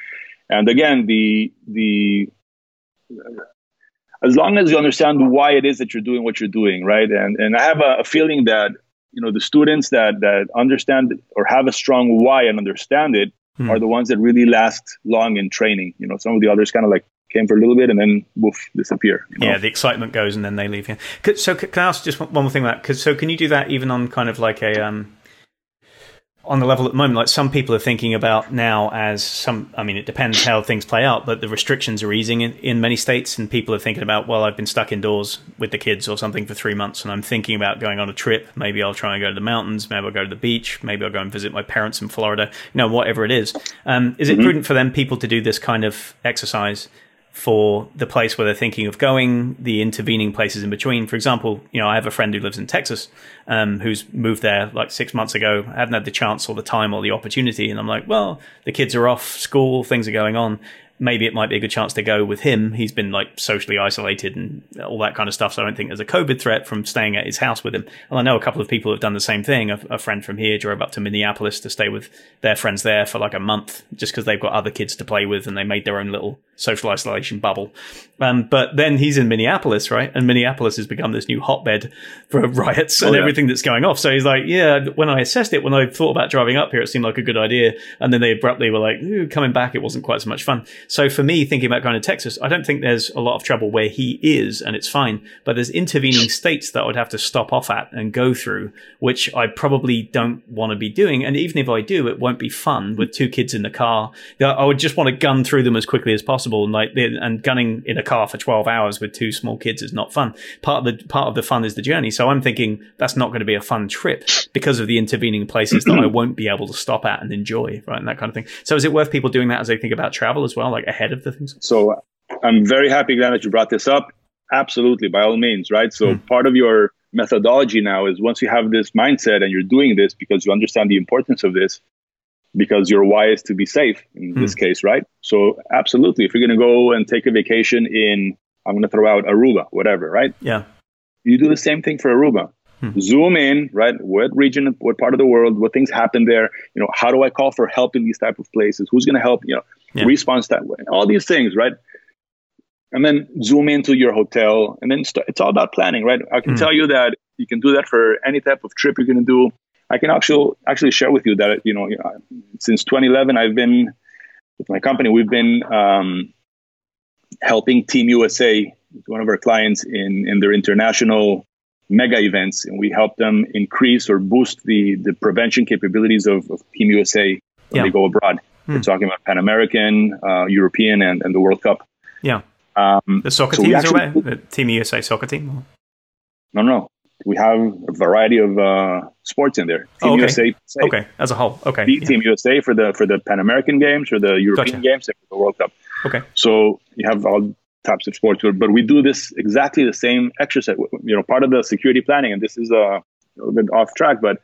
And again, the as long as you understand why it is that you're doing what you're doing, right? And I have a feeling that the students that understand or have a strong why and understand it are the ones that really last long in training. Some of the others kind of like came for a little bit and then woof, disappear. Yeah, the excitement goes and then they leave. Yeah. So can I ask just one more thing about that? So can you do that even on kind of like on the level at the moment, like some people are thinking about now it depends how things play out, but the restrictions are easing in many states, and people are thinking about, well, I've been stuck indoors with the kids or something for 3 months, and I'm thinking about going on a trip. Maybe I'll try and go to the mountains. Maybe I'll go to the beach. Maybe I'll go and visit my parents in Florida, whatever it is. Is it prudent for them people to do this kind of exercise for the place where they're thinking of going, the intervening places in between? For example, I have a friend who lives in Texas, who's moved there like 6 months ago. I haven't had the chance or the time or the opportunity. And I'm like, well, the kids are off school, things are going on. Maybe it might be a good chance to go with him. He's been like socially isolated and all that kind of stuff. So I don't think there's a COVID threat from staying at his house with him. And I know a couple of people have done the same thing. A friend from here drove up to Minneapolis to stay with their friends there for like a month, just because they've got other kids to play with and they made their own little social isolation bubble. But then he's in Minneapolis, right? And Minneapolis has become this new hotbed for riots and everything that's going off. So he's like, when I assessed it, when I thought about driving up here, it seemed like a good idea. And then they abruptly were like, coming back, it wasn't quite so much fun. So for me, thinking about going to Texas, I don't think there's a lot of trouble where he is, and it's fine. But there's intervening states that I would have to stop off at and go through, which I probably don't want to be doing. And even if I do, it won't be fun with two kids in the car. I would just want to gun through them as quickly as possible. And gunning in a car for 12 hours with two small kids is not fun. Part of the fun is the journey. So I'm thinking that's not going to be a fun trip because of the intervening places that I won't be able to stop at and enjoy, right? And that kind of thing. So is it worth people doing that as they think about travel as well? Like ahead of the things. So I'm very happy, Glenn, that you brought this up. Absolutely, by all means, right? So part of your methodology now is once you have this mindset and you're doing this because you understand the importance of this, because your why is to be safe in this case, right? So absolutely, if you're going to go and take a vacation in, I'm going to throw out Aruba, whatever, right? Yeah. You do the same thing for Aruba. Zoom in, right? What region, what part of the world, what things happen there? How do I call for help in these type of places? Who's going to help? Response that way, all these things, right? And then zoom into your hotel, and then it's all about planning, right? I can tell you that you can do that for any type of trip you're going to do. I can actually share with you that since 2011, I've been with my company. We've been helping Team USA, one of our clients, in their international mega events, and we help them increase or boost the prevention capabilities of Team USA when they go abroad. We're talking about Pan American, European, and the World Cup. Yeah. The soccer teams are where? The Team USA soccer team? No. We have a variety of sports in there. Team USA. Okay, as a whole. Okay. Team USA for the Pan American Games, for the European Games, and for the World Cup. Okay. So you have all types of sports, but we do this exactly the same exercise. You know, part of the security planning, and this is a bit off track, but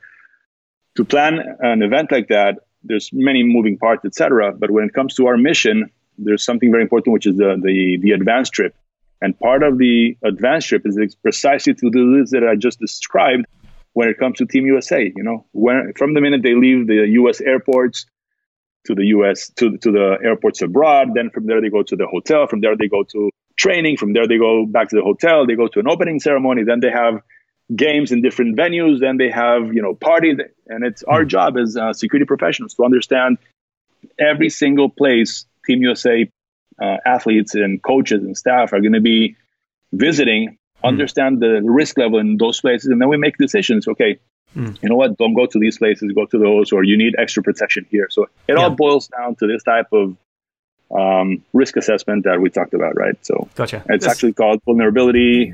to plan an event like that, there's many moving parts, etc. But when it comes to our mission, there's something very important, which is the advance trip. And part of the advance trip is precisely to do this that I just described when it comes to Team USA. You know, when, from the minute they leave the U.S. airports to the U.S., to the airports abroad, then from there they go to the hotel, from there they go to training, from there they go back to the hotel, they go to an opening ceremony, then they have games in different venues, then they have, you know, parties. And it's our job as security professionals to understand every single place Team USA athletes and coaches and staff are going to be visiting, understand the risk level in those places, and then we make decisions. Okay, you know what, don't go to these places, go to those, or you need extra protection here. So it all boils down to this type of risk assessment that we talked about, right? So it's actually called vulnerability.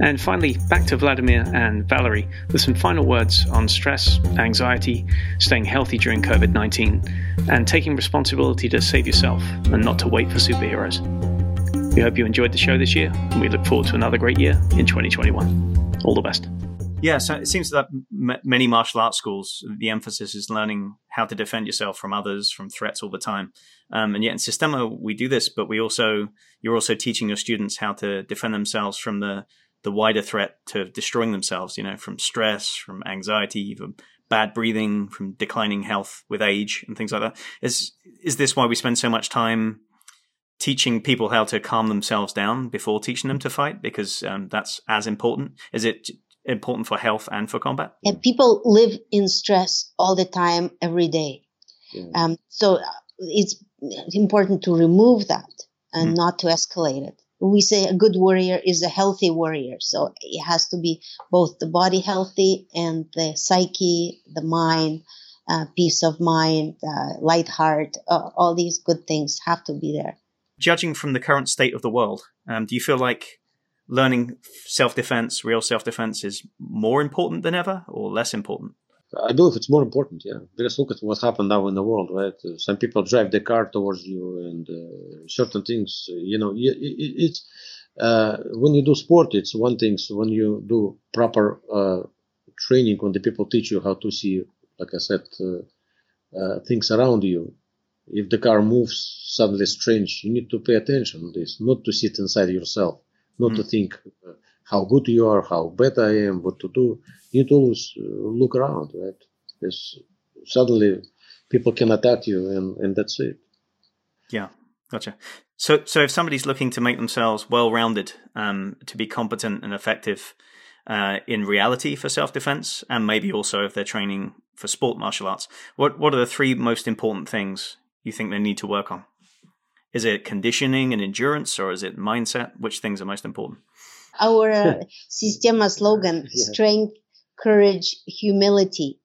And finally, back to Vladimir and Valerie with some final words on stress, anxiety, staying healthy during COVID-19, and taking responsibility to save yourself and not to wait for superheroes. We hope you enjoyed the show this year, and we look forward to another great year in 2021. All the best. Yeah, so it seems that many martial arts schools, the emphasis is learning how to defend yourself from others, from threats all the time. And yet in Sistema, we do this, but you're also teaching your students how to defend themselves from the wider threat to destroying themselves, you know, from stress, from anxiety, from bad breathing, from declining health with age and things like that. Is this why we spend so much time teaching people how to calm themselves down before teaching them to fight? Because that's as important. Is it important for health and for combat? And people live in stress all the time, every day. So it's important to remove that and not to escalate it. We say a good warrior is a healthy warrior. So it has to be both the body healthy and the psyche, the mind, peace of mind, light heart, all these good things have to be there. Judging from the current state of the world, do you feel like learning self-defense, real self-defense is more important than ever or less important? I believe it's more important, yeah. Let's look at what happened now in the world, right? Some people drive the car towards you and certain things, you know, it's when you do sport, it's one thing. So when you do proper training, when the people teach you how to see, like I said, things around you, if the car moves suddenly strange, you need to pay attention to this, not to sit inside yourself, not to think how good you are, how bad I am, what to do. You need to always look around, right? Because suddenly people can attack you and that's it. Yeah, gotcha. So if somebody's looking to make themselves well-rounded, to be competent and effective in reality for self-defense, and maybe also if they're training for sport martial arts, what are the three most important things you think they need to work on? Is it conditioning and endurance, or is it mindset? Which things are most important? Our Sistema slogan, strength, courage, humility.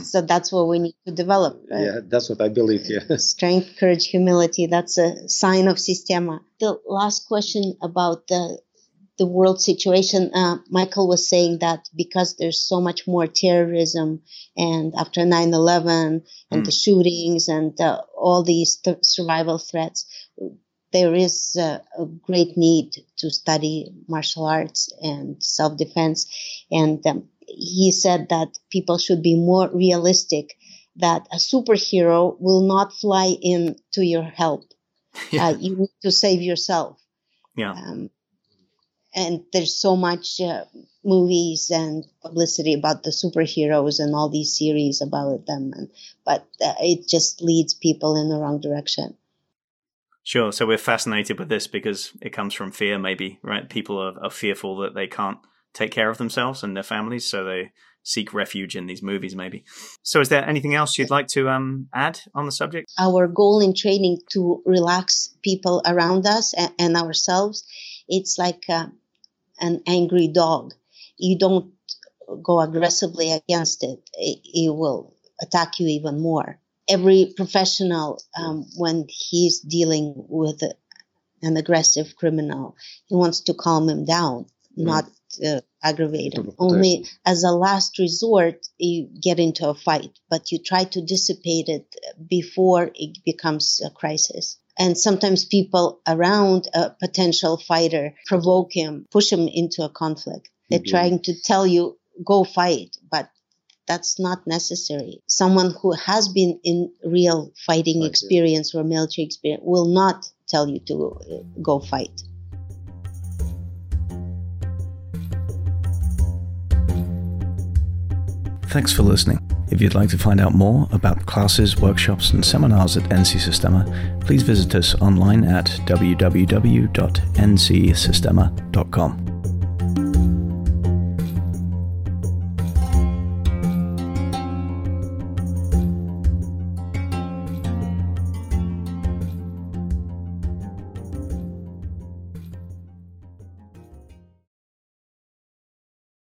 So that's what we need to develop. Yeah, that's what I believe, yeah. Strength, courage, humility. That's a sign of Sistema. The last question about the world situation, Michael was saying that because there's so much more terrorism and after 9/11 and the shootings and all these survival threats, there is a great need to study martial arts and self-defense. And he said that people should be more realistic, that a superhero will not fly in to your help. Yeah. You need to save yourself. Yeah. And there's so much movies and publicity about the superheroes and all these series about them. But it just leads people in the wrong direction. Sure. So we're fascinated with this because it comes from fear, maybe, right? People are fearful that they can't take care of themselves and their families, so they seek refuge in these movies, maybe. So is there anything else you'd like to add on the subject? Our goal in training to relax people around us and ourselves, it's like an angry dog. You don't go aggressively against it. It will attack you even more. Every professional, when he's dealing with an aggressive criminal, he wants to calm him down, not aggravate him. Only as a last resort, you get into a fight, but you try to dissipate it before it becomes a crisis. And sometimes people around a potential fighter provoke him, push him into a conflict. Mm-hmm. They're trying to tell you, go fight, but that's not necessary. Someone who has been in real fighting experience or military experience will not tell you to go fight. Thanks for listening. If you'd like to find out more about classes, workshops, and seminars at NC Systema, please visit us online at www.ncsystema.com.